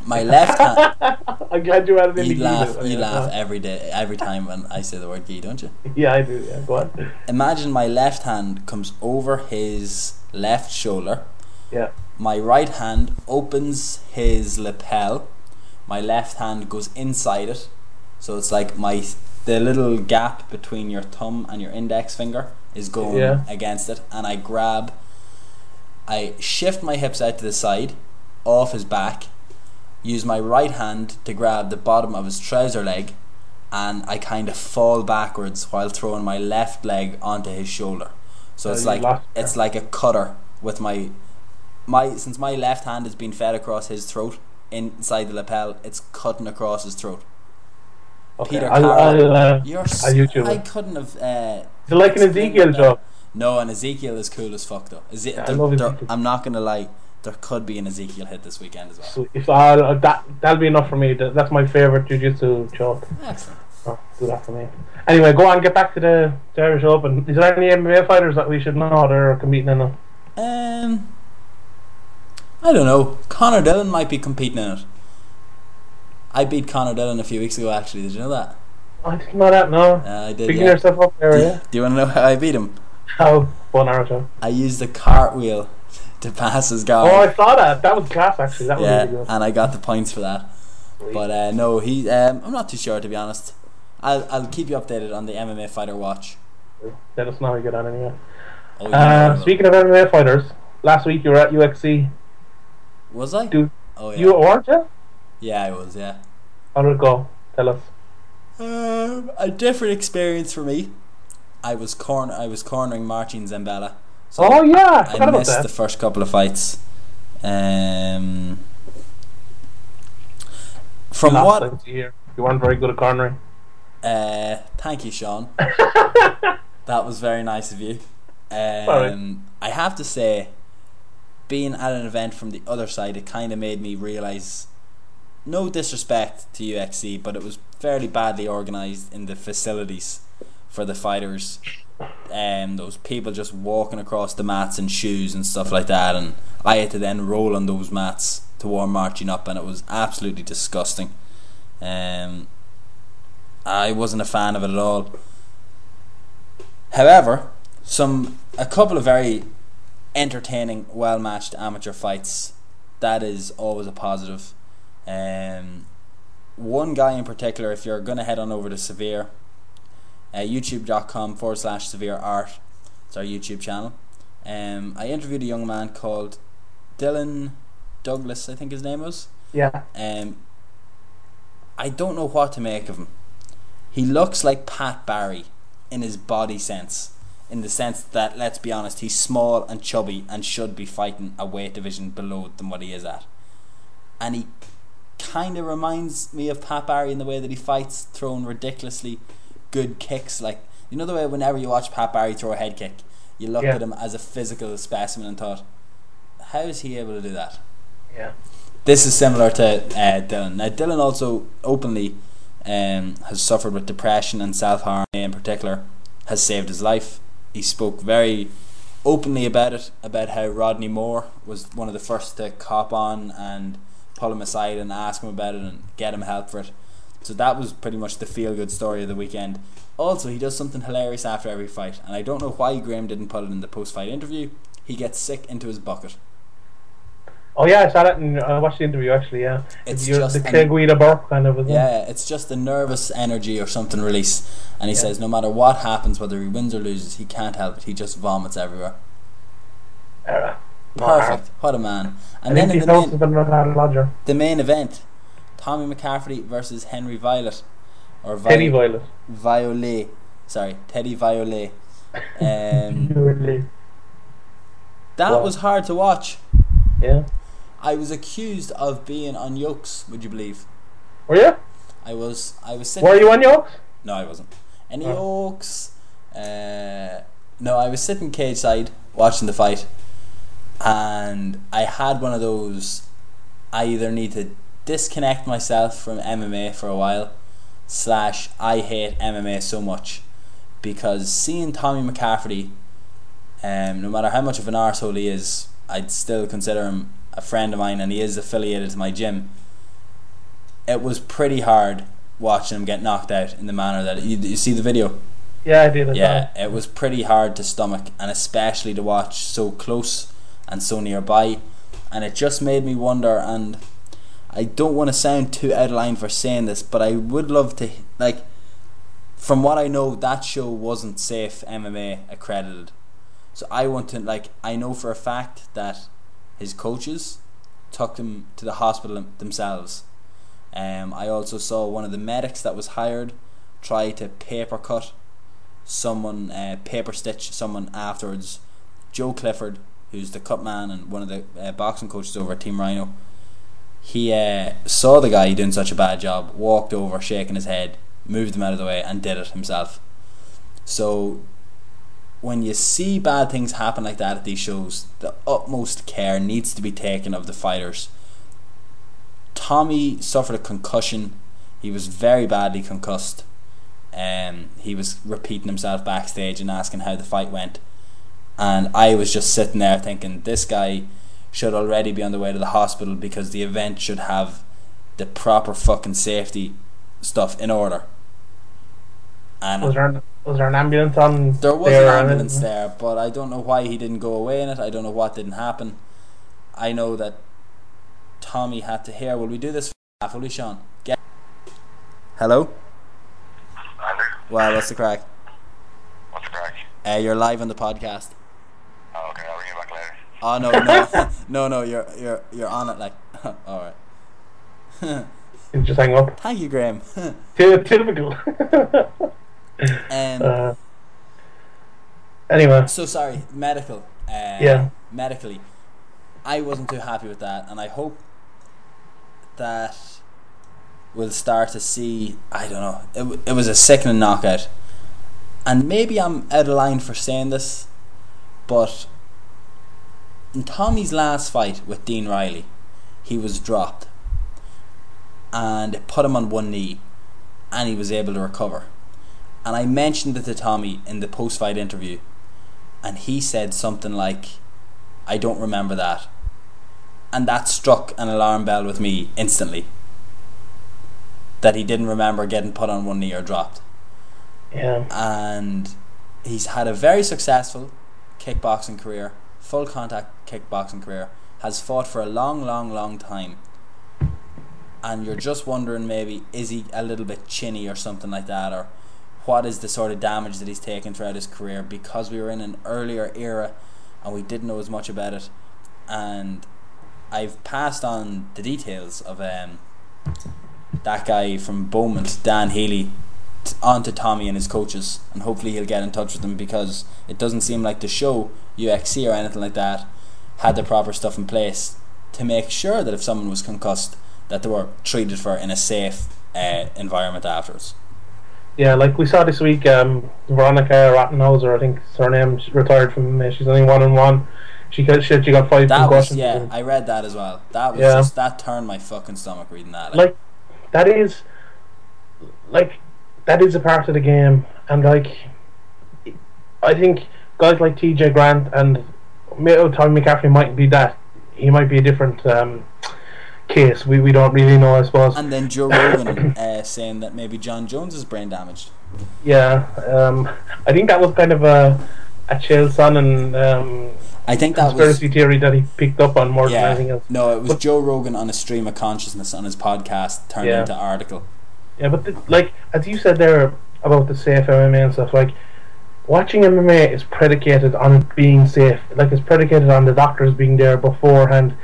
My left hand. I'm glad you added in the gi. You laugh, you laugh every day, every time when I say the word gi, don't you? Yeah, I do. Yeah, go on. Imagine my left hand comes over his left shoulder. Yeah. My right hand opens his lapel. My left hand goes inside it, so it's like my the little gap between your thumb and your index finger is going yeah. against it, and I grab. I shift my hips out to the side, off his back. Use my right hand to grab the bottom of his trouser leg, and I kind of fall backwards while throwing my left leg onto his shoulder. So, so it's like left, yeah. it's like a cutter with my my since my left hand has been fed across his throat inside the lapel, it's cutting across his throat. Okay. Peter I'll, Carroll, I'll, uh, you're so, I couldn't have. Uh, Is it like an Ezekiel job? No, and Ezekiel is cool as fuck though. Eze- yeah, I love Ezekiel. I'm not gonna lie. there could be an Ezekiel hit this weekend as well. So if I'll, that that'll be enough for me. That, that's my favourite jiu-jitsu choke. Excellent. Oh, do that for me. Anyway, go on. Get back to the, the Irish Open. Is there any M M A fighters that we should know that are competing in it? Um, I don't know. Connor Dillon might be competing in it. I beat Connor Dillon a few weeks ago. Actually, did you know that? I didn't know that. No. Uh, I did. Picking yeah. yourself up there. Do, yeah. Do you want to know how I beat him? How? One hour ago. I used a cartwheel to pass his guard. Oh, I saw that. That was class, actually. That was yeah, really good. And I got the points for that. Sweet. But uh, no, he. Um, I'm not too sure, to be honest. I'll I'll keep you updated on the M M A fighter watch. Let us know how you get on anyway. Oh, yeah, uh, speaking of M M A fighters, last week you were at U X C. Was I? Do, oh yeah. You weren't you? Yeah, I was. Yeah. How did it go? Tell us. Um, a different experience for me. I was corner. I was cornering Marcin Zambella. So oh yeah, I, I missed about that. the first couple of fights. Um, from last what? Time you, you weren't very good at cornering. Uh, thank you, Sean. That was very nice of you. Um, I have to say, being at an event from the other side, it kind of made me realise, no disrespect to U X C, but it was fairly badly organised in the facilities for the fighters. Um, those people just walking across the mats in shoes and stuff like that, and I had to then roll on those mats to warm Marcin up, and it was absolutely disgusting. Um. I wasn't a fan of it at all. However, some a couple of very entertaining, well-matched amateur fights. That is always a positive. Um, one guy in particular, if you're going to head on over to Severe, uh, youtube.com forward slash Severe Art. It's our YouTube channel. Um, I interviewed a young man called Dylan Douglas, I think his name was. Yeah. Um, I don't know what to make of him. He looks like Pat Barry in his body sense, in the sense that, let's be honest, he's small and chubby and should be fighting a weight division below than what he is at. And he kind of reminds me of Pat Barry in the way that he fights, throwing ridiculously good kicks. Like, you know the way whenever you watch Pat Barry throw a head kick, you look yeah. at him as a physical specimen and thought, how is he able to do that? Yeah. This is similar to uh, Dylan. Now, Dylan also openly... Um, has suffered with depression and self-harm in particular, has saved his life. He spoke very openly about it, about how Rodney Moore was one of the first to cop on and pull him aside and ask him about it and get him help for it. So that was pretty much the feel-good story of the weekend. Also, he does something hilarious after every fight, and I don't know why Graham didn't put it in the post-fight interview. He gets sick into his bucket. Oh yeah, I saw that and I watched the interview actually. Yeah, it's You're just the Clay Guida burp kind of. Isn't yeah, it? It's just a nervous energy or something release. And he yeah. says no matter what happens, whether he wins or loses, he can't help it. He just vomits everywhere. Error. Perfect. What a man! And I then in the main, the main event, Tommy McCaffrey versus Henry Violet, or Vi- Teddy Violet. Violet, sorry, Teddy Violet. Um, Violet. That wow. was hard to watch. Yeah. I was accused of being on yokes, would you believe? Were you? I was I was sitting. Were you on yokes? No, I wasn't. Any oh. yokes? Uh, no, I was sitting cage side watching the fight, and I had one of those, I either need to disconnect myself from M M A for a while, slash I hate M M A so much, because seeing Tommy McCaffrey, um, no matter how much of an arsehole he is, I'd still consider him a friend of mine, and he is affiliated to my gym. It was pretty hard watching him get knocked out in the manner that you, you see the video. Yeah, I did. Yeah, it was pretty hard to stomach, and especially to watch so close and so nearby. And it just made me wonder. And I don't want to sound too out of line for saying this, but I would love to, like, from what I know, that show wasn't Safe M M A accredited. So I want to, like, I know for a fact that his coaches took him to the hospital themselves. Um, I also saw one of the medics that was hired try to paper cut someone, uh, paper stitch someone afterwards. Joe Clifford, who's the cut man and one of the uh, boxing coaches over at Team Rhino, he uh, saw the guy doing such a bad job, walked over, shaking his head, moved him out of the way, and did it himself. So when you see bad things happen like that at these shows, the utmost care needs to be taken of the fighters. Tommy suffered a concussion. He was very badly concussed. Um, he was repeating himself backstage and asking how the fight went. And I was just sitting there thinking, this guy should already be on the way to the hospital, because the event should have the proper fucking safety stuff in order. And was there, was there an ambulance on? There was there an ambulance there, but I don't know why he didn't go away in it. I don't know what didn't happen. I know that Tommy had to hear, will we do this for half, will we, Sean? Get- Hello? Andrew. Wow, what's the crack? What's the crack? Uh, you're live on the podcast. Oh, okay, I'll ring you back later. Oh, no, no. no, no, you're you're you're on it, like, alright. Just hang up. Thank you, Graham. Typical. um, uh, anyway. So, sorry, medical. Uh, yeah. Medically, I wasn't too happy with that, and I hope that we'll start to see, I don't know, it, w- it was a sickening knockout. And maybe I'm out of line for saying this, but in Tommy's last fight with Dean Riley, he was dropped. And it put him on one knee, and he was able to recover. And I mentioned it to Tommy in the post-fight interview, and he said something like, I don't remember that. And that struck an alarm bell with me instantly, that he didn't remember getting put on one knee or dropped. Yeah. And he's had a very successful kickboxing career, full contact kickboxing career, has fought for a long, long, long time. And you're just wondering, maybe, is he a little bit chinny or something like that, or what is the sort of damage that he's taken throughout his career, because we were in an earlier era and we didn't know as much about it. And I've passed on the details of um that guy from Beaumont, Dan Healy, t- on to Tommy and his coaches, and hopefully he'll get in touch with them, because it doesn't seem like the show, U X C or anything like that, had the proper stuff in place to make sure that if someone was concussed, that they were treated for in a safe uh, environment afterwards. Yeah, like we saw this week, um, Veronica Rattenhauser, I think is her name, she retired from, uh, she's only one and one. She got, she got five that concussions. Was, yeah, I read that as well. That was yeah. just, that turned my fucking stomach reading that. Like, like that is, like, that is a part of the game, and like, I think guys like T J Grant and Tommy McCaffrey might be that. He might be a different. Um, case we, we don't really know, I suppose. And then Joe Rogan uh, saying that maybe John Jones is brain damaged. Yeah, um, I think that was kind of a a Chael Sonnen um, I think that conspiracy was, theory that he picked up on more yeah, than anything else. No, it was but, Joe Rogan on a stream of consciousness on his podcast turned yeah. into an article. Yeah, but the, like as you said there about the safe M M A and stuff, like watching M M A is predicated on it being safe. Like it's predicated on the doctors being there beforehand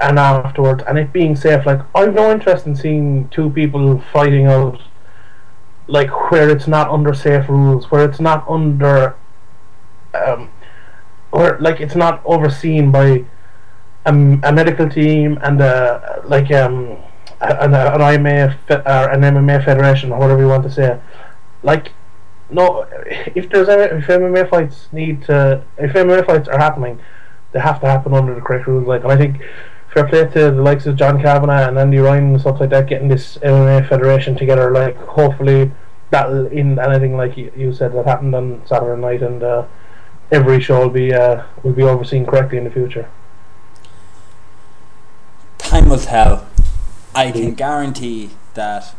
and afterwards, and it being safe. Like, I've no interest in seeing two people fighting out, like, where it's not under safe rules, where it's not under, um, where like it's not overseen by um, a medical team and a like um an an I M A or an M M A federation, or whatever you want to say. Like, no, if there's if M M A fights need to, if M M A fights are happening, they have to happen under the correct rules. Like, and I think. Fair play to the likes of John Kavanagh and Andy Ryan and stuff like that, getting this M M A federation together. Like, hopefully that'll end anything like you said that happened on Saturday night, and uh, every show will be uh, will be overseen correctly in the future. Time will tell. I can guarantee that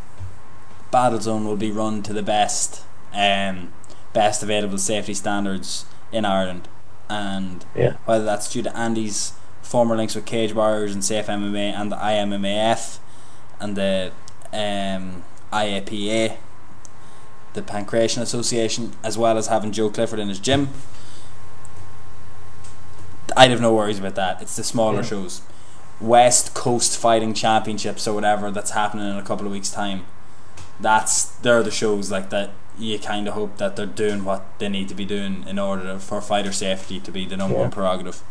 Battlezone will be run to the best, um, best available safety standards in Ireland, and yeah. whether that's due to Andy's former links with Cage Warriors and Safe M M A and the I M M A F and the um, I A P A, the Pancreation Association, as well as having Joe Clifford in his gym, I'd have no worries about that. It's the smaller yeah. shows, West Coast Fighting Championships or whatever that's happening in a couple of weeks time. That's they're the shows like that. You kind of hope that they're doing what they need to be doing in order for fighter safety to be the number yeah. one prerogative.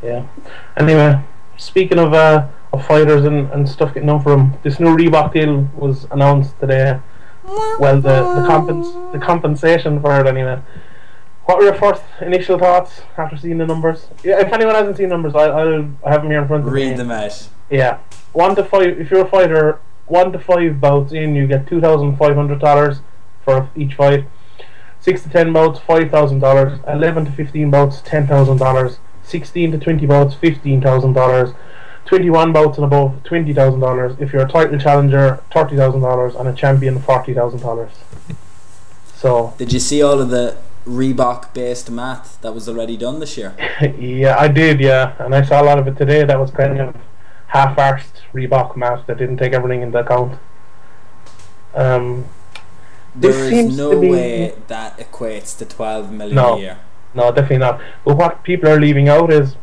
Yeah. Anyway, speaking of uh of fighters and, and stuff getting done for them, this new Reebok deal was announced today. Well, the the, compens- the compensation for it anyway What were your first initial thoughts after seeing the numbers? Yeah, if anyone hasn't seen numbers, I I'll, I have them here in front of me. Read them out. Yeah, one to five. If you're a fighter, one to five bouts in, you get two thousand five hundred dollars for each fight. Six to ten bouts, five thousand dollars. Eleven to fifteen bouts, ten thousand dollars. Sixteen to twenty bouts, fifteen thousand dollars. Twenty-one bouts and above, twenty thousand dollars. If you're a title challenger, thirty thousand dollars, and a champion, forty thousand dollars. So. Did you see all of the Reebok-based math that was already done this year? Yeah, I did. Yeah, and I saw a lot of it today. That was kind of half-arsed Reebok math that didn't take everything into account. Um, there is no way that equates to twelve million no, a year. No, definitely not. But what people are leaving out is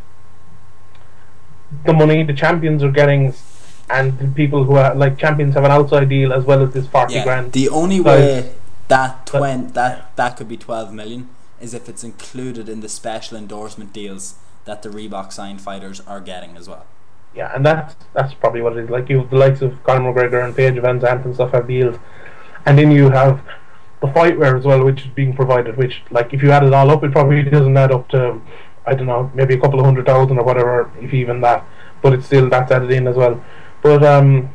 the money the champions are getting, and the people who are like champions have an outside deal as well as this forty yeah, grand. The only so way. That twen that that could be twelve million is if it's included in the special endorsement deals that the Reebok signed fighters are getting as well. Yeah, and that's that's probably what it is. Like you have the likes of Conor McGregor and Paige Van Zandt and stuff have deals, and then you have the fightwear as well, which is being provided. Which, like, if you add it all up, it probably doesn't add up to, I don't know, maybe a couple of hundred thousand or whatever, if even that. But it's still that's added in as well. But um,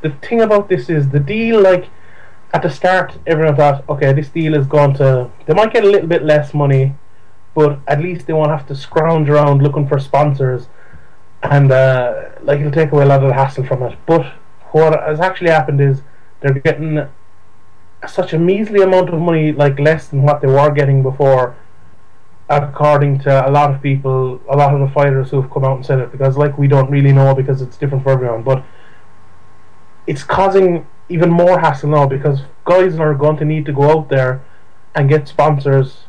the thing about this is the deal, like. At the start, everyone thought, okay, this deal is going to... They might get a little bit less money, but at least they won't have to scrounge around looking for sponsors, and uh, like it'll take away a lot of the hassle from it. But what has actually happened is they're getting such a measly amount of money, like less than what they were getting before, according to a lot of people, a lot of the fighters who've come out and said it, because like we don't really know because it's different for everyone, but it's causing... even more hassle now because guys are going to need to go out there and get sponsors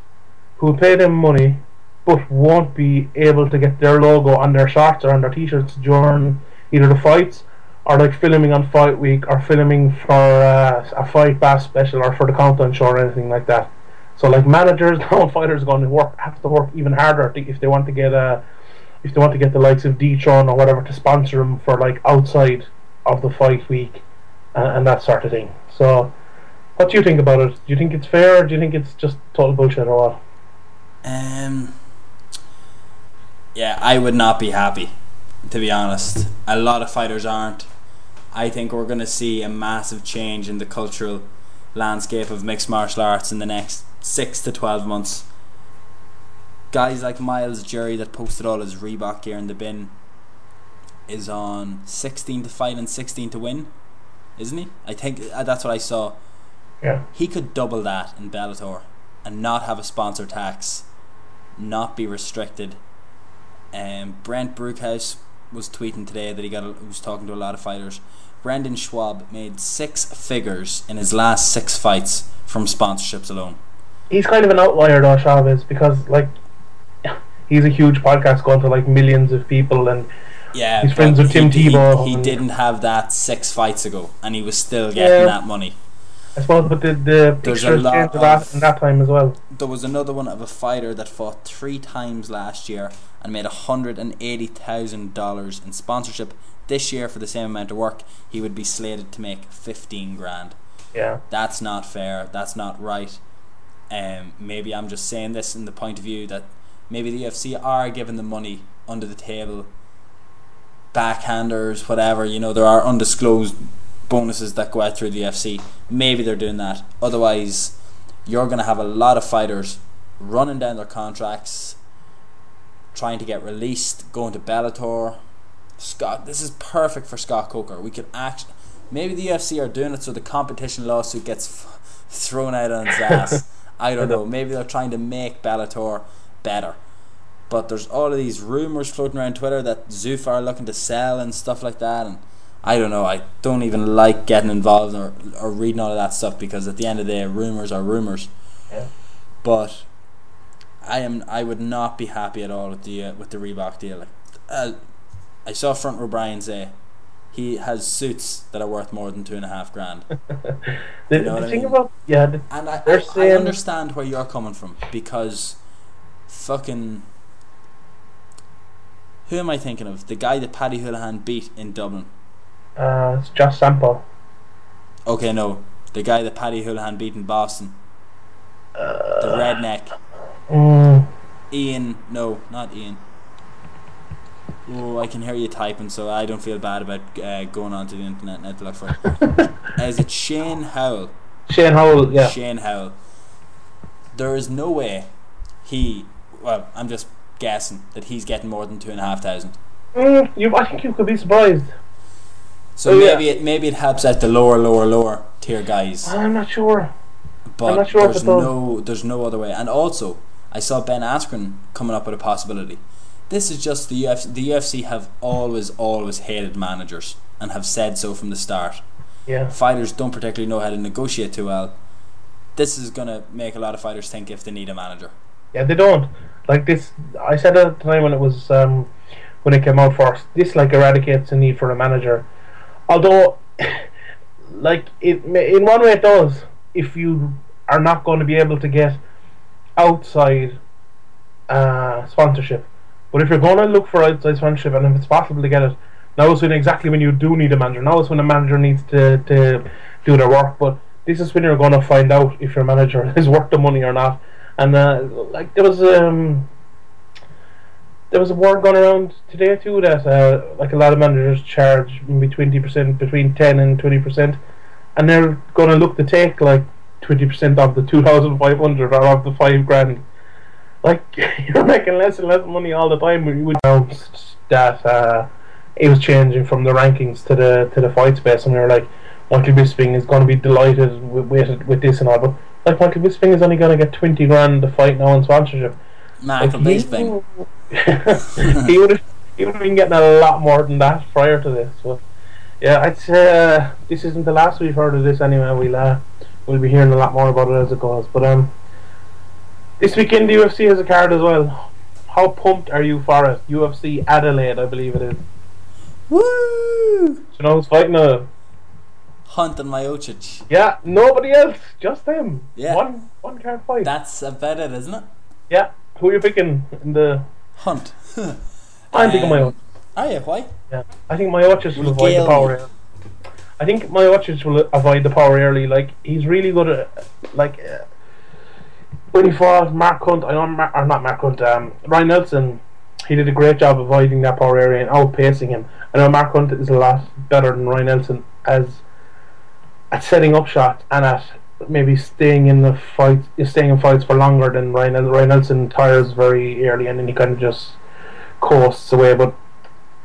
who pay them money but won't be able to get their logo on their shorts or on their t-shirts during either the fights or like filming on fight week or filming for uh, a fight pass special or for the countdown show or anything like that. So like managers now and fighters are going to work have to work even harder if they want to get a if they want to get the likes of D-Tron or whatever to sponsor them for like outside of the fight week. And that sort of thing. So, what do you think about it? Do you think it's fair, or do you think it's just total bullshit, or what? Um. Yeah, I would not be happy, to be honest. A lot of fighters aren't. I think we're going to see a massive change in the cultural landscape of mixed martial arts in the next six to twelve months. Guys like Miles Jury that posted all his Reebok gear in the bin is on sixteen to fight and sixteen to win. Isn't he? I think that's what I saw. Yeah. He could double that in Bellator and not have a sponsor tax, not be restricted. Um, Brent Brookhouse was tweeting today that he got. A, was talking to a lot of fighters. Brendan Schwab made six figures in his last six fights from sponsorships alone. He's kind of an outlier, though, Schwab is, because like he's a huge podcast going to like millions of people and. Yeah, he's friends with Tim he, Tebow. He, he didn't have that six fights ago, and he was still getting yeah. that money. I suppose, but the the picture changed a lot in that time as well. There was another one of a fighter that fought three times last year and made a hundred and eighty thousand dollars in sponsorship. This year, for the same amount of work, he would be slated to make fifteen grand. Yeah, that's not fair. That's not right. Um, maybe I'm just saying this in the point of view that maybe the U F C are giving the money under the table. Backhanders, whatever, you know, there are undisclosed bonuses that go out through the U F C. Maybe they're doing that. Otherwise, you're going to have a lot of fighters running down their contracts, trying to get released, going to Bellator. Scott, this is perfect for Scott Coker. We could actually, maybe the U F C are doing it so the competition lawsuit gets f thrown out on its ass. I don't know. Maybe they're trying to make Bellator better. But there's all of these rumours floating around Twitter that Zufar are looking to sell and stuff like that, and I don't know, I don't even like getting involved or, or reading all of that stuff, because at the end of the day, rumours are rumours. Yeah. But I am I would not be happy at all with the uh, with the Reebok deal. Like, uh, I saw Front Row Brian say he has suits that are worth more than two and a half grand. the you know the what thing I mean? About yeah, the, and I, I, I understand where you're coming from, because fucking. Who am I thinking of? The guy that Paddy Houlihan beat in Dublin. Uh, it's Josh Saint Pierre. Okay, no. The guy that Paddy Houlihan beat in Boston. Uh, the redneck. Mm. Ian, no, not Ian. Oh, I can hear you typing, so I don't feel bad about uh, going onto the internet now to look for it. Is it Shane Howell? Shane Howell, yeah. Shane Howell. There is no way he, well, I'm just guessing that he's getting more than two and a half thousand. Mm, you, I think you could be surprised. So oh, maybe yeah. it maybe it helps out the lower, lower, lower tier guys. I'm not sure. But I'm not sure there's no there's no other way. And also, I saw Ben Askren coming up with a possibility. This is just the U F C. The U F C have always, always hated managers and have said so from the start. Yeah. Fighters don't particularly know how to negotiate too well. This is gonna make a lot of fighters think if they need a manager. Yeah, they don't. Like this, I said at the time when it was um, when it came out first. This like eradicates the need for a manager. Although, like it, in one way it does. If you are not going to be able to get outside uh, sponsorship. But if you're going to look for outside sponsorship, and if it's possible to get it, now is when exactly when you do need a manager. Now is when a manager needs to, to do their work. But this is when you're going to find out if your manager is worth the money or not. And uh, like there was um, there was a word going around today too that uh, like a lot of managers charge maybe twenty percent, between ten and twenty percent, and they're going to look to take like twenty percent of the two thousand five hundred or of the five grand. Like you're making less and less money all the time. When you announced that uh, it was changing from the rankings to the to the fight space, and we were like, Michael Bisping is going to be delighted with with, with this and all, but like Michael Bisping is only going to get twenty grand to fight now in sponsorship. Michael like, Bisping, he would have he would have been getting a lot more than that prior to this. So yeah, I'd say uh, this isn't the last we've heard of this anyway. We'll uh, we'll be hearing a lot more about it as it goes, but um. This weekend the U F C has a card as well. How pumped are you for it? U F C Adelaide, I believe it is. Woo! Do you know who's fighting now? Hunt and Miocic. Yeah, nobody else, just them. Yeah. One one card fight. That's about it, isn't it? Yeah. Who are you picking in the Hunt? I'm um, picking Miocic. Oh yeah, why? Yeah. I think Miocic will avoid the power early. I think Miocic will avoid the power early. Like he's really good at like uh, when he fought Mark Hunt, I know Mar- or not Mark Hunt, um, Ryan Nelson, he did a great job avoiding that power area and outpacing him. I know Mark Hunt is a lot better than Ryan Nelson as at setting up shots and at maybe staying in the fight, staying in fights for longer than Ryan. Ryan Nelson tires very early and then he kind of just coasts away. But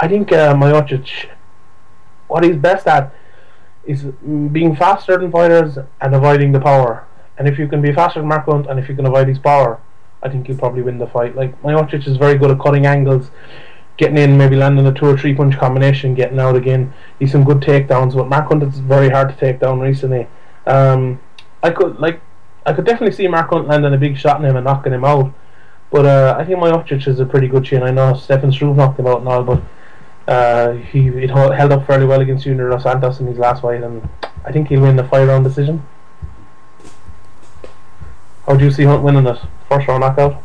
I think uh, Miocic, what he's best at is being faster than fighters and avoiding the power. And if you can be faster than Mark Hunt and if you can avoid his power, I think you'll probably win the fight. Like Miocic is very good at cutting angles, getting in, maybe landing a two or three punch combination, getting out again. He's some good takedowns, but Mark Hunt is very hard to take down recently. Um, I could like I could definitely see Mark Hunt landing a big shot on him and knocking him out. But uh, I think Miocic is a pretty good chin. I know Stefan Struve knocked him out and all, but uh, he it held up fairly well against Junior Dos Santos in his last fight, and I think he'll win the five round decision. How do you see Hunt winning it? First round knockout?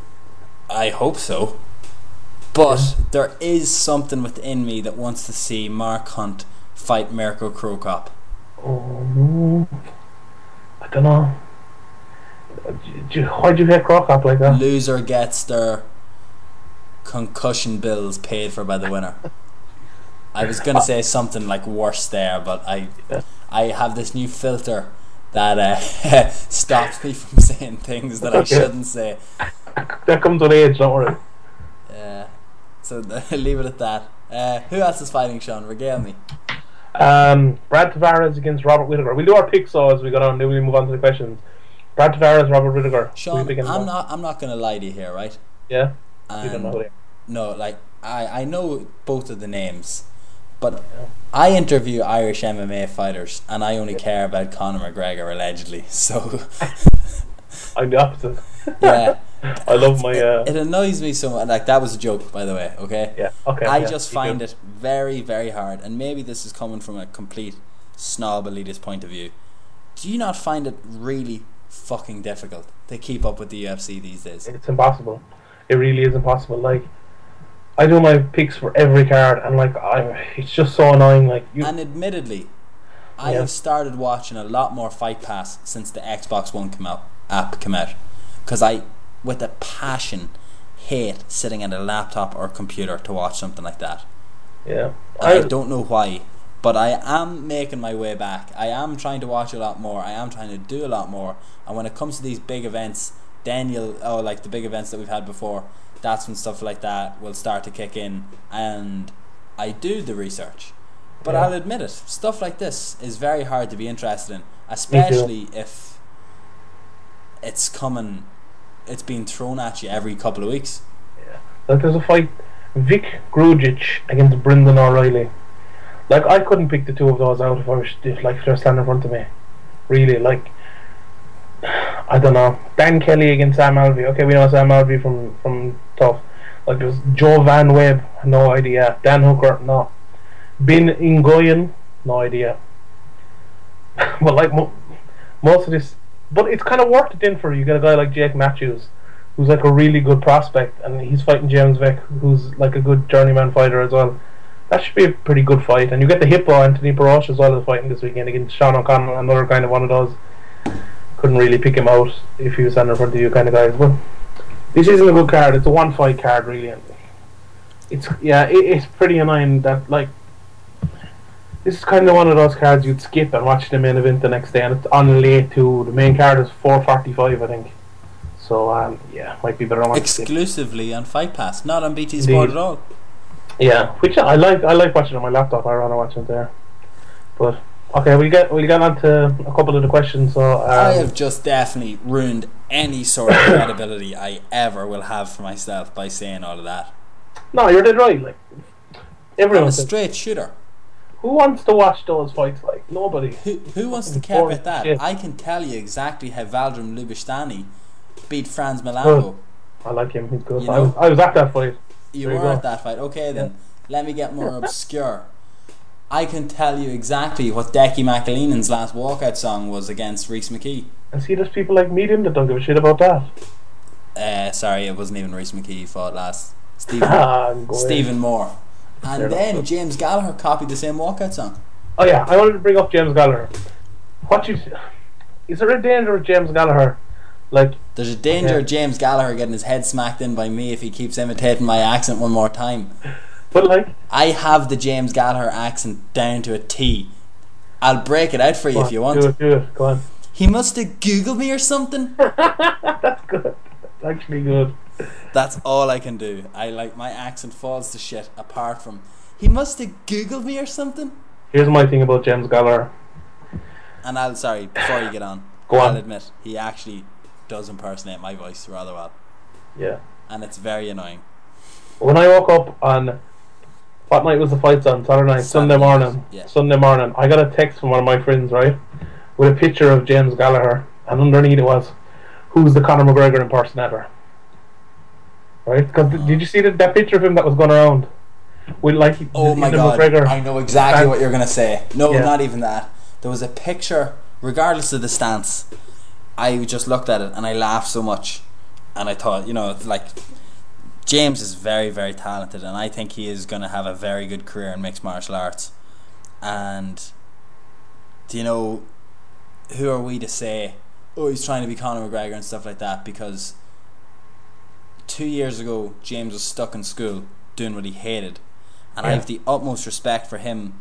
I hope so. But yeah. There is something within me that wants to see Mark Hunt fight Mirko Krokop. Oh no. I don't know. Why do you hate Krokop like that? Loser gets their concussion bills paid for by the winner. I was going to say something like worse there, but I, yeah. I have this new filter that uh, stops me from saying things that I shouldn't say. That comes with age, don't worry. Uh, so leave it at that. Uh, who else is fighting, Sean? Regale me. Um, Brad Tavares against Robert Whittaker. We'll do our picks though, as we go on, then we'll move on to the questions. Brad Tavares, Robert Whittaker. Sean, I'm on? not I'm not going to lie to you here, right? Yeah? Um, you don't know who they are. No, like, I, I know both of the names. But I interview Irish M M A fighters, and I only care about Conor McGregor allegedly. So I'm the opposite. Yeah, I love my. Uh... It, it annoys me so much. Like that was a joke, by the way. Okay. Yeah. Okay. I yeah, just find it very, very hard, and maybe this is coming from a complete snob elitist point of view. Do you not find it really fucking difficult to keep up with the U F C these days? It's impossible. It really is impossible. Like. I do my picks for every card, and like, I, it's just so annoying. Like, you and admittedly, yeah. I have started watching a lot more Fight Pass since the Xbox One come out, app came out, because I with a passion, hate sitting at a laptop or computer to watch something like that. Yeah. I, I don't know why, but I am making my way back. I am trying to watch a lot more. I am trying to do a lot more. And when it comes to these big events, Daniel, oh, like the big events that we've had before, that's when stuff like that will start to kick in. And I do the research. But yeah. I'll admit it, stuff like this is very hard to be interested in, especially if it's coming, it's being thrown at you every couple of weeks. Yeah, like there's a fight, Vic Grujic against Brendan O'Reilly. Like I couldn't pick the two of those out if I was, if like if they're standing in front of me. Really, like I don't know. Dan Kelly against Sam Alvey. Okay, we know Sam Alvey from from Tough. Like there's Joe Van Webb, no idea. Dan Hooker, no. Bin Ingoyan, no idea. But like mo most of this, but it's kind of worked it in for you. You get a guy like Jake Matthews, who's like a really good prospect, and he's fighting James Vick, who's like a good journeyman fighter as well. That should be a pretty good fight. And you get the Hippo Anthony Perosh as well as fighting this weekend against Sean O'Connell, another kind of one of those. Couldn't really pick him out if he was standing in front of you kind of guys. But this isn't a good card. It's a one fight card really. It's yeah, it, it's pretty annoying that like. This is kind of one of those cards you'd skip and watch the main event the next day, and it's on late too. The main card is four forty-five, I think. So, um, yeah, might be better on exclusively on Fight Pass, not on B T Sport at all. Yeah, which I like. I like watching on my laptop. I rather watch it there. But okay, we get we get on to a couple of the questions. So um, I have just definitely ruined any sort of credibility I ever will have for myself by saying all of that. No, you're dead right. Like everyone, I'm a straight shooter. Who wants to watch those fights? Like nobody. Who who wants to care about that? Shit. I can tell you exactly how Valdrim Lubistani beat Franz Malambo. I like him. He's good. You know, I was at that fight. You, you were go. at that fight. Okay, then yeah. Let me get more obscure. I can tell you exactly what Decky McAleenan's last walkout song was against Reese McKee. And see, there's people like me them that don't give a shit about that. Uh, sorry, it wasn't even Reese McKee fought last. Stephen Stephen Moore. And Fair then enough. James Gallagher copied the same walkout song. Oh yeah, I wanted to bring up James Gallagher. What you is there a danger of James Gallagher? Like there's a danger yeah. of James Gallagher getting his head smacked in by me if he keeps imitating my accent one more time. But like I have the James Gallagher accent down to a T. I'll break it out for you on, if you want. Do it, do it. Go on. He must have Googled me or something. That's good. That's actually good. That's all I can do. I like my accent falls to shit. Apart from he must have Googled me or something. Here's my thing about James Gallagher. And I'll sorry before you get on. Go on. I'll admit he actually does impersonate my voice rather well. Yeah. And it's very annoying. When I woke up on what night was the fights on Saturday night, Saturday Sunday morning, yeah. Sunday morning, I got a text from one of my friends right with a picture of James Gallagher, and underneath it was, "Who's the Conor McGregor impersonator?" Right? Because oh. did you see that, that picture of him that was going around? With like oh my god! McGregor. I know exactly and, what you're gonna say. No, yeah. not even that. There was a picture, regardless of the stance. I just looked at it and I laughed so much, and I thought, you know, like James is very, very talented, and I think he is gonna have a very good career in mixed martial arts. And do you know who are we to say? Oh, he's trying to be Conor McGregor and stuff like that because. Two years ago, James was stuck in school doing what he hated, and yeah. I have the utmost respect for him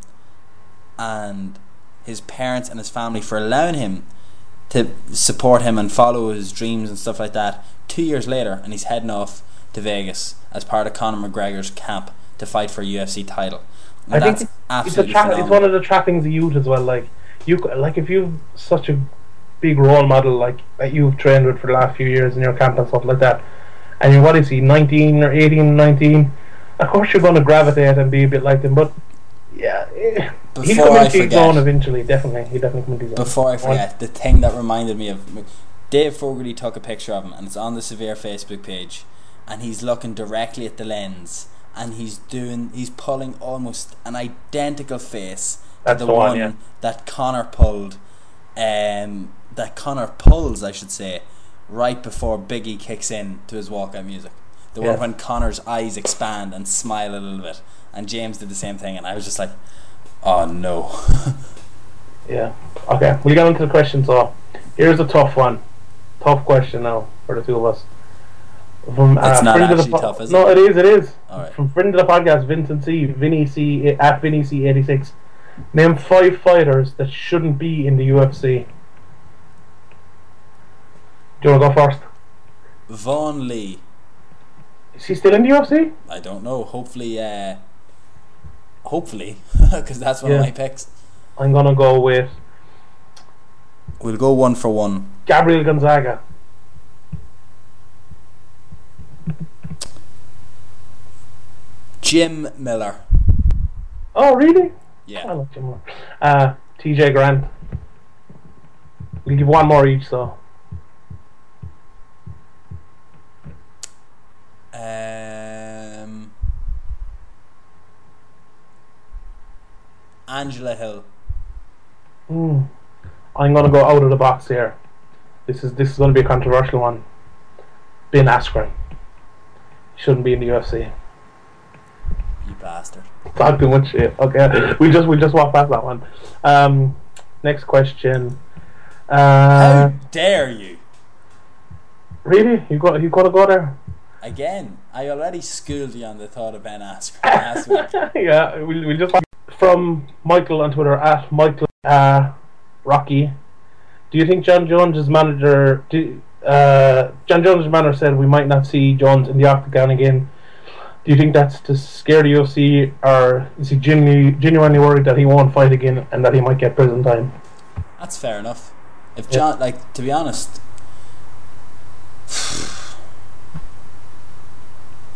and his parents and his family for allowing him to support him and follow his dreams and stuff like that. Two years later, and he's heading off to Vegas as part of Conor McGregor's camp to fight for a U F C title. And I that's think it's, absolutely it's, a it's one of the trappings of youth as well. Like you, like if you've such a big role model like that you've trained with for the last few years in your camp and stuff like that. And you're, what is he, nineteen or eighteen, nineteen? Of course you're going to gravitate and be a bit like them, but yeah, Before he'll come into his own eventually, definitely. He'll definitely come into his own. Before I forget, the thing that reminded me of Dave Fogarty took a picture of him, and it's on the Severe Facebook page, and he's looking directly at the lens, and he's doing, he's pulling almost an identical face That's to the, the one, one yeah. that Connor pulled, um, that Connor pulls, I should say. Right before Biggie kicks in to his walkout music, the yes. one when Connor's eyes expand and smile a little bit, and James did the same thing, and I was just like, "Oh no." yeah. Okay, we got into the questions. So here's a tough one, tough question now for the two of us. From, uh, it's not actually po- tough, is it? No, it is, it is. All right. From friend of the podcast, Vincent C, Vinny C, at Vinny C eighty-six. Name five fighters that shouldn't be in the U F C. Do you want to go first? Vaughn Lee. Is he still in the U F C? I don't know. Hopefully, uh, hopefully, because that's one yeah. of my picks. I'm going to go with... We'll go one for one. Gabriel Gonzaga. Jim Miller. Oh, really? Yeah. I like Jim Miller. Uh, T J Grant. We'll give one more each, so. Um, Angela Hill. Mm. I'm going to go out of the box here. This is this is going to be a controversial one. Ben Askren. Shouldn't be in the U F C. You bastard. Talk too much shit. Okay, we just we just walked past that one. Um, next question. Uh, How dare you? Really? You got you got to go there? Again, I already schooled you on the thought of Ben Askren last week. Yeah, we we just from Michael on Twitter at Michael uh, Rocky. Do you think John Jones' manager? Do, uh, John Jones' manager said we might not see Jones in the octagon again. Do you think that's to scare the U F C, or is he genuinely, genuinely worried that he won't fight again and that he might get prison time? That's fair enough. If John, yeah. like, to be honest,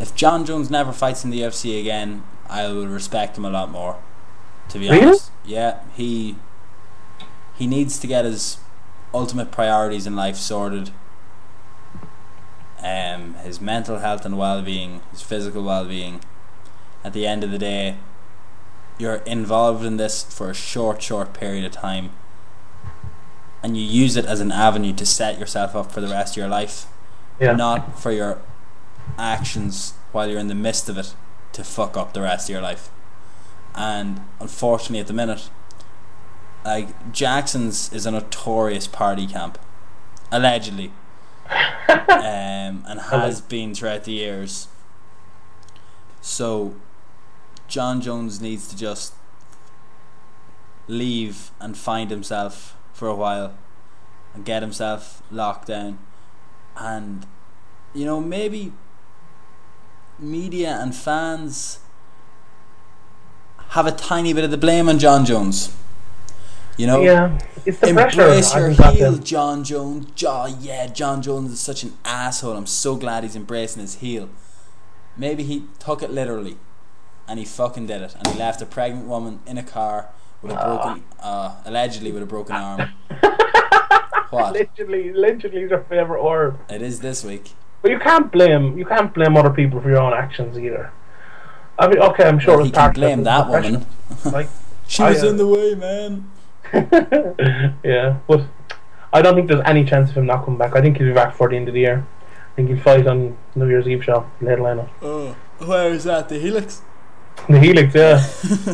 if John Jones never fights in the U F C again, I will respect him a lot more. To be really? honest, yeah, he he needs to get his ultimate priorities in life sorted. Um, his mental health and well-being, his physical well-being. At the end of the day, you're involved in this for a short, short period of time, and you use it as an avenue to set yourself up for the rest of your life, yeah. not for your actions while you're in the midst of it to fuck up the rest of your life. And unfortunately, at the minute, like, Jackson's is a notorious party camp, allegedly. um, and has been throughout the years. So John Jones needs to just leave and find himself for a while and get himself locked down, and, you know, maybe media and fans have a tiny bit of the blame on John Jones. You know, yeah, it's the embrace pressure. Embrace your heel, John Jones. Oh, yeah, John Jones is such an asshole. I'm so glad he's embracing his heel. Maybe he took it literally, and he fucking did it. And he left a pregnant woman in a car with a broken, uh, uh, allegedly with a broken arm. What? Allegedly, allegedly is your favorite word. It is this week. But you can't blame you can't blame other people for your own actions either. I mean, okay, I'm sure well, he can blame that woman. Like, she was I, uh, in the way, man. Yeah, but I don't think there's any chance of him not coming back. I think he'll be back for the end of the year. I think he'll fight on New Year's Eve show. Headline up. Oh, where is that? The Helix? The Helix,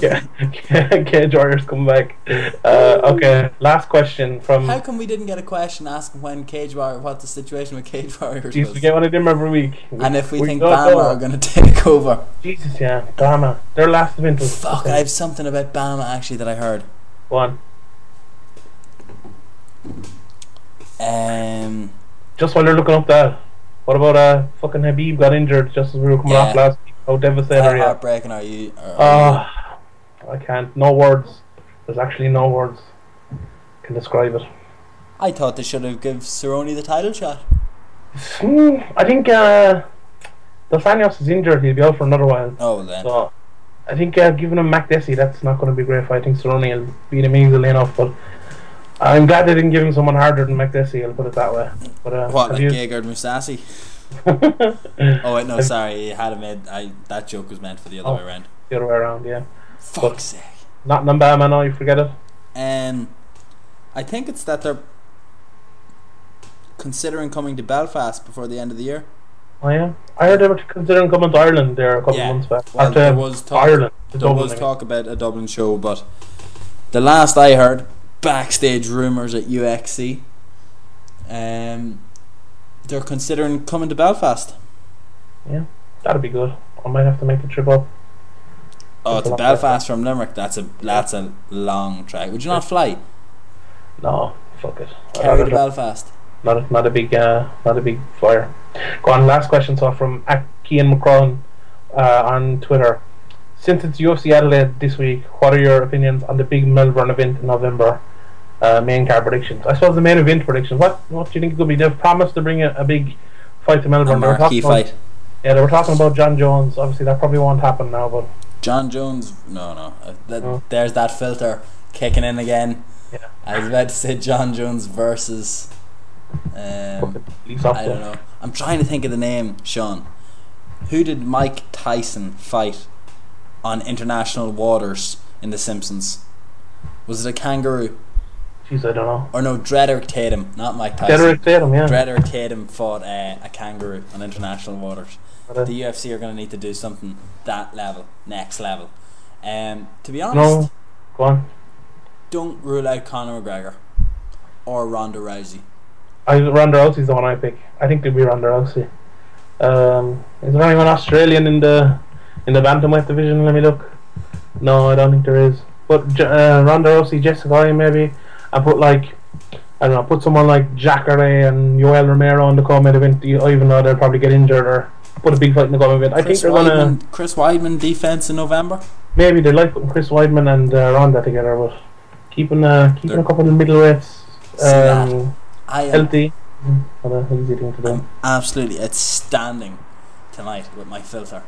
yeah. yeah, Cage Warrior's come back. Uh, okay, last question from. How come we didn't get a question asking when Cage Warrior, what the situation with Cage Warriors Jesus, was? We get one of them every week. We, and if we, we think Bama are going to take over. Jesus, yeah, Bama. Their last event was. Fuck! Okay. I have something about Bama actually that I heard. Go on. Um, just while you're looking up that, what about uh fucking Habib got injured just as we were coming yeah. off last week? How devastating are you? How heartbreaking are you? Oh, uh, I can't. No words. There's actually no words can describe it. I thought they should have given Cerrone the title shot. Hmm, I think uh, Dos Anjos is injured. He'll be out for another while. Oh, then. So I think uh, giving him Mac Desi, that's not going to be great if I think Cerrone will beat him easily enough, but. I'm glad they didn't give him someone harder than McDessie, I'll put it that way. But, uh, what, like you... Gegard Mousasi? Oh, wait, no, sorry. Had made, I, that joke was meant for the other oh, way around. The other way around, yeah. Fuck's sake. Not Nambama, no, you forget it. Um, I think it's that they're considering coming to Belfast before the end of the year. Oh, yeah? I heard they were considering coming to Ireland there a couple yeah. of months back. Well, there was talk, Ireland, there Dublin, was talk about a Dublin show, but the last I heard... Backstage rumours at U X C. Um, they're considering coming to Belfast. Yeah, that'll be good. I might have to make the trip up. Oh, it's to Belfast from Limerick. That's a that's a long track. Would you not fly? No, fuck it. Carry to Belfast. Not a, not a big uh, not a big flyer. Go on. Last question. So from Cian McCron uh, on Twitter. Since it's U F C Adelaide this week, what are your opinions on the big Melbourne event in November? Uh, main card predictions. I suppose the main event predictions. What what do you think it could be? They've promised to bring a, a big fight to Melbourne. A marquee fight. About, yeah, they were talking about John Jones. Obviously, that probably won't happen now. But John Jones, no, no. Uh, that, no. There's that filter kicking in again. Yeah. I was about to say John Jones versus. Um, I don't know. I'm trying to think of the name, Sean. Who did Mike Tyson fight on international waters in The Simpsons? Was it a kangaroo? Jeez, I don't know. Or no, Darragh Tatum, not Mike Tyson. Darragh Tatum, yeah. Darragh Tatum fought uh, a kangaroo on international waters. The U F C are going to need to do something that level, next level. Um, to be honest, no. Go on. Don't rule out Conor McGregor or Ronda Rousey. I, Ronda Rousey's the one I pick. I think it'll be Ronda Rousey. Um, is there anyone Australian in the in the bantamweight division? Let me look. No, I don't think there is. But uh, Ronda Rousey, Jessica Eye maybe. I put like I don't know. Put someone like Jacare and Yoel Romero on the co-main event, even though they'll probably get injured, or put a big fight in the co-main event. I Chris think they're Weidman, gonna Chris Weidman defense in November. Maybe they like putting Chris Weidman and uh, Ronda together, but keeping uh, keeping they're, a couple of middleweights um, healthy. What a easy thing to do. I'm absolutely outstanding tonight with my filter.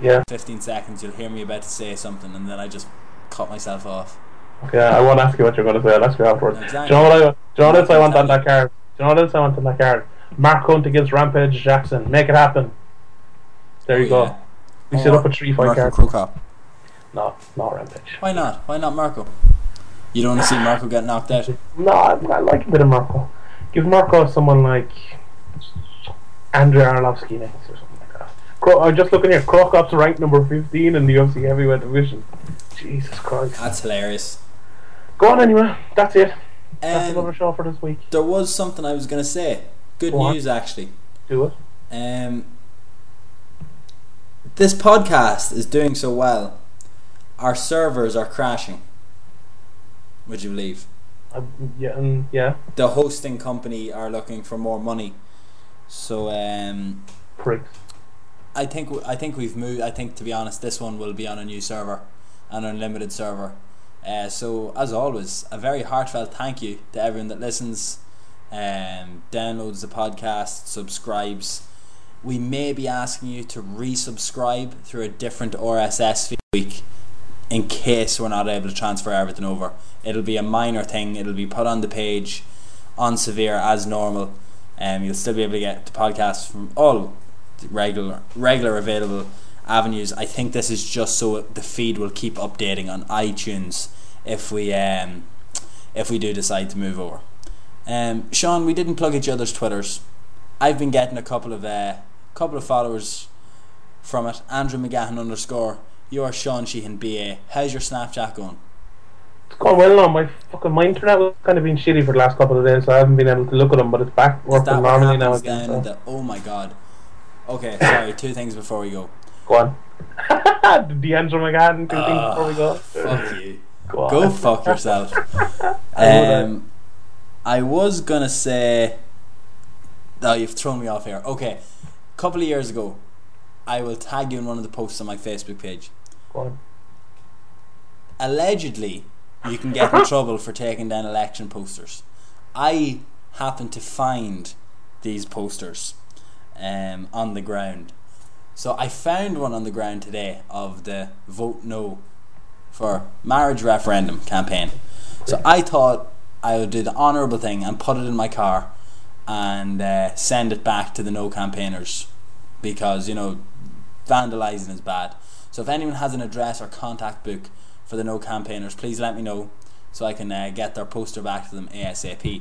Yeah. Fifteen seconds. You'll hear me about to say something, and then I just cut myself off. Okay, I won't ask you what you're going to say. I'll ask you afterwards. Exactly. Do you know what I, do you know what else I want on that card? Do you know what else I want on that card? Mark Hunt against Rampage Jackson. Make it happen. There oh, you go. Yeah. We or set up a three-fight card. Marco Crocop. No, not Rampage. Why not? Why not Marco? You don't want to see Marco get knocked out? No, I like a bit of Marco. Give Marco someone like Andrei Arlovski next or something like that. Cro- I'm just looking here. Crocop's ranked number fifteen in the U F C heavyweight division. Jesus Christ. That's hilarious. Go on anyway, that's it. Um, that's another show for this week. There was something I was going to say. Good Go news on. Actually. Do it. Um, this podcast is doing so well. Our servers are crashing. Would you believe? Uh, yeah, um, yeah. The hosting company are looking for more money. So um. Pricks. I think w- I think we've moved. I think to be honest, this one will be on a new server, an unlimited server. Uh, so as always, a very heartfelt thank you to everyone that listens, um, downloads the podcast, subscribes. We may be asking you to resubscribe through a different R S S feed week in case we're not able to transfer everything over. It'll be a minor thing. It'll be put on the page on Severe as normal. Um, you'll still be able to get the podcast from all regular regular available avenues. I think this is just so the feed will keep updating on iTunes if we um if we do decide to move over. Um, Sean, we didn't plug each other's Twitters. I've been getting a couple of uh couple of followers from it. Andrew McGahan underscore. You're Sean Sheehan B A. How's your Snapchat going? It's going well now. My fucking my internet was kind of been shitty for the last couple of days, so I haven't been able to look at them. But it's back working normally now again. So. The, oh my god. Okay, sorry. Two things before we go. Go on. D'Angelo McGann, two uh, things before we go. Fuck you. Go, go fuck yourself. um, I was going to say... Oh, you've thrown me off here. Okay. A couple of years ago, I will tag you in one of the posts on my Facebook page. Go on. Allegedly, you can get in trouble for taking down election posters. I happened to find these posters um, on the ground. So I found one on the ground today of the vote no for marriage referendum campaign. So I thought I would do the honourable thing and put it in my car and uh, send it back to the no campaigners because, you know, vandalising is bad. So if anyone has an address or contact book for the no campaigners, please let me know so I can uh, get their poster back to them ASAP.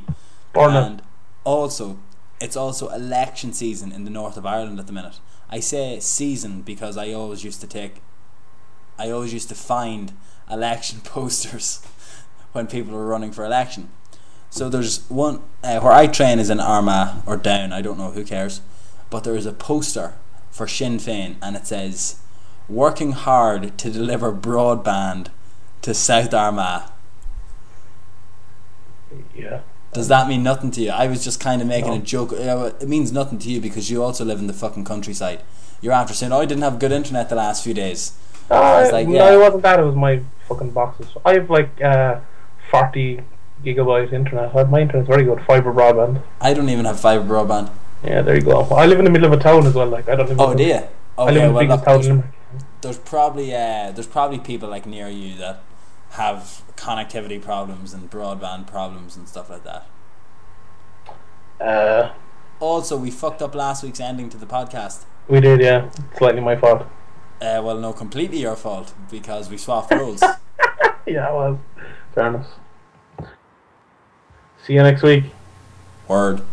Born and up. Also, it's also election season in the north of Ireland at the minute. I say season because I always used to take I always used to find election posters when people were running for election. So there's one uh, where I train is in Armagh or Down, I don't know, who cares, but there is a poster for Sinn Féin, and it says, working hard to deliver broadband to South Armagh. Yeah. Does that mean nothing to you? I was just kind of making no. a joke. It means nothing to you because you also live in the fucking countryside. You're after saying, oh, I didn't have good internet the last few days. Uh, I was like, no, yeah. It wasn't that. It was my fucking boxes. I have like uh, forty gigabyte internet. My internet's very good. Fibre broadband. I don't even have fibre broadband. Yeah, there you go. I live in the middle of a town as well. Like I don't live in oh, do you? Oh, I live yeah, in the well, biggest look, town in There's probably uh, there's probably people like near you that have connectivity problems and broadband problems and stuff like that. Uh, also, we fucked up last week's ending to the podcast. We did, yeah. Slightly my fault. Uh, well, no, completely your fault because we swapped roles. Yeah, it was. Fairness. See you next week. Word.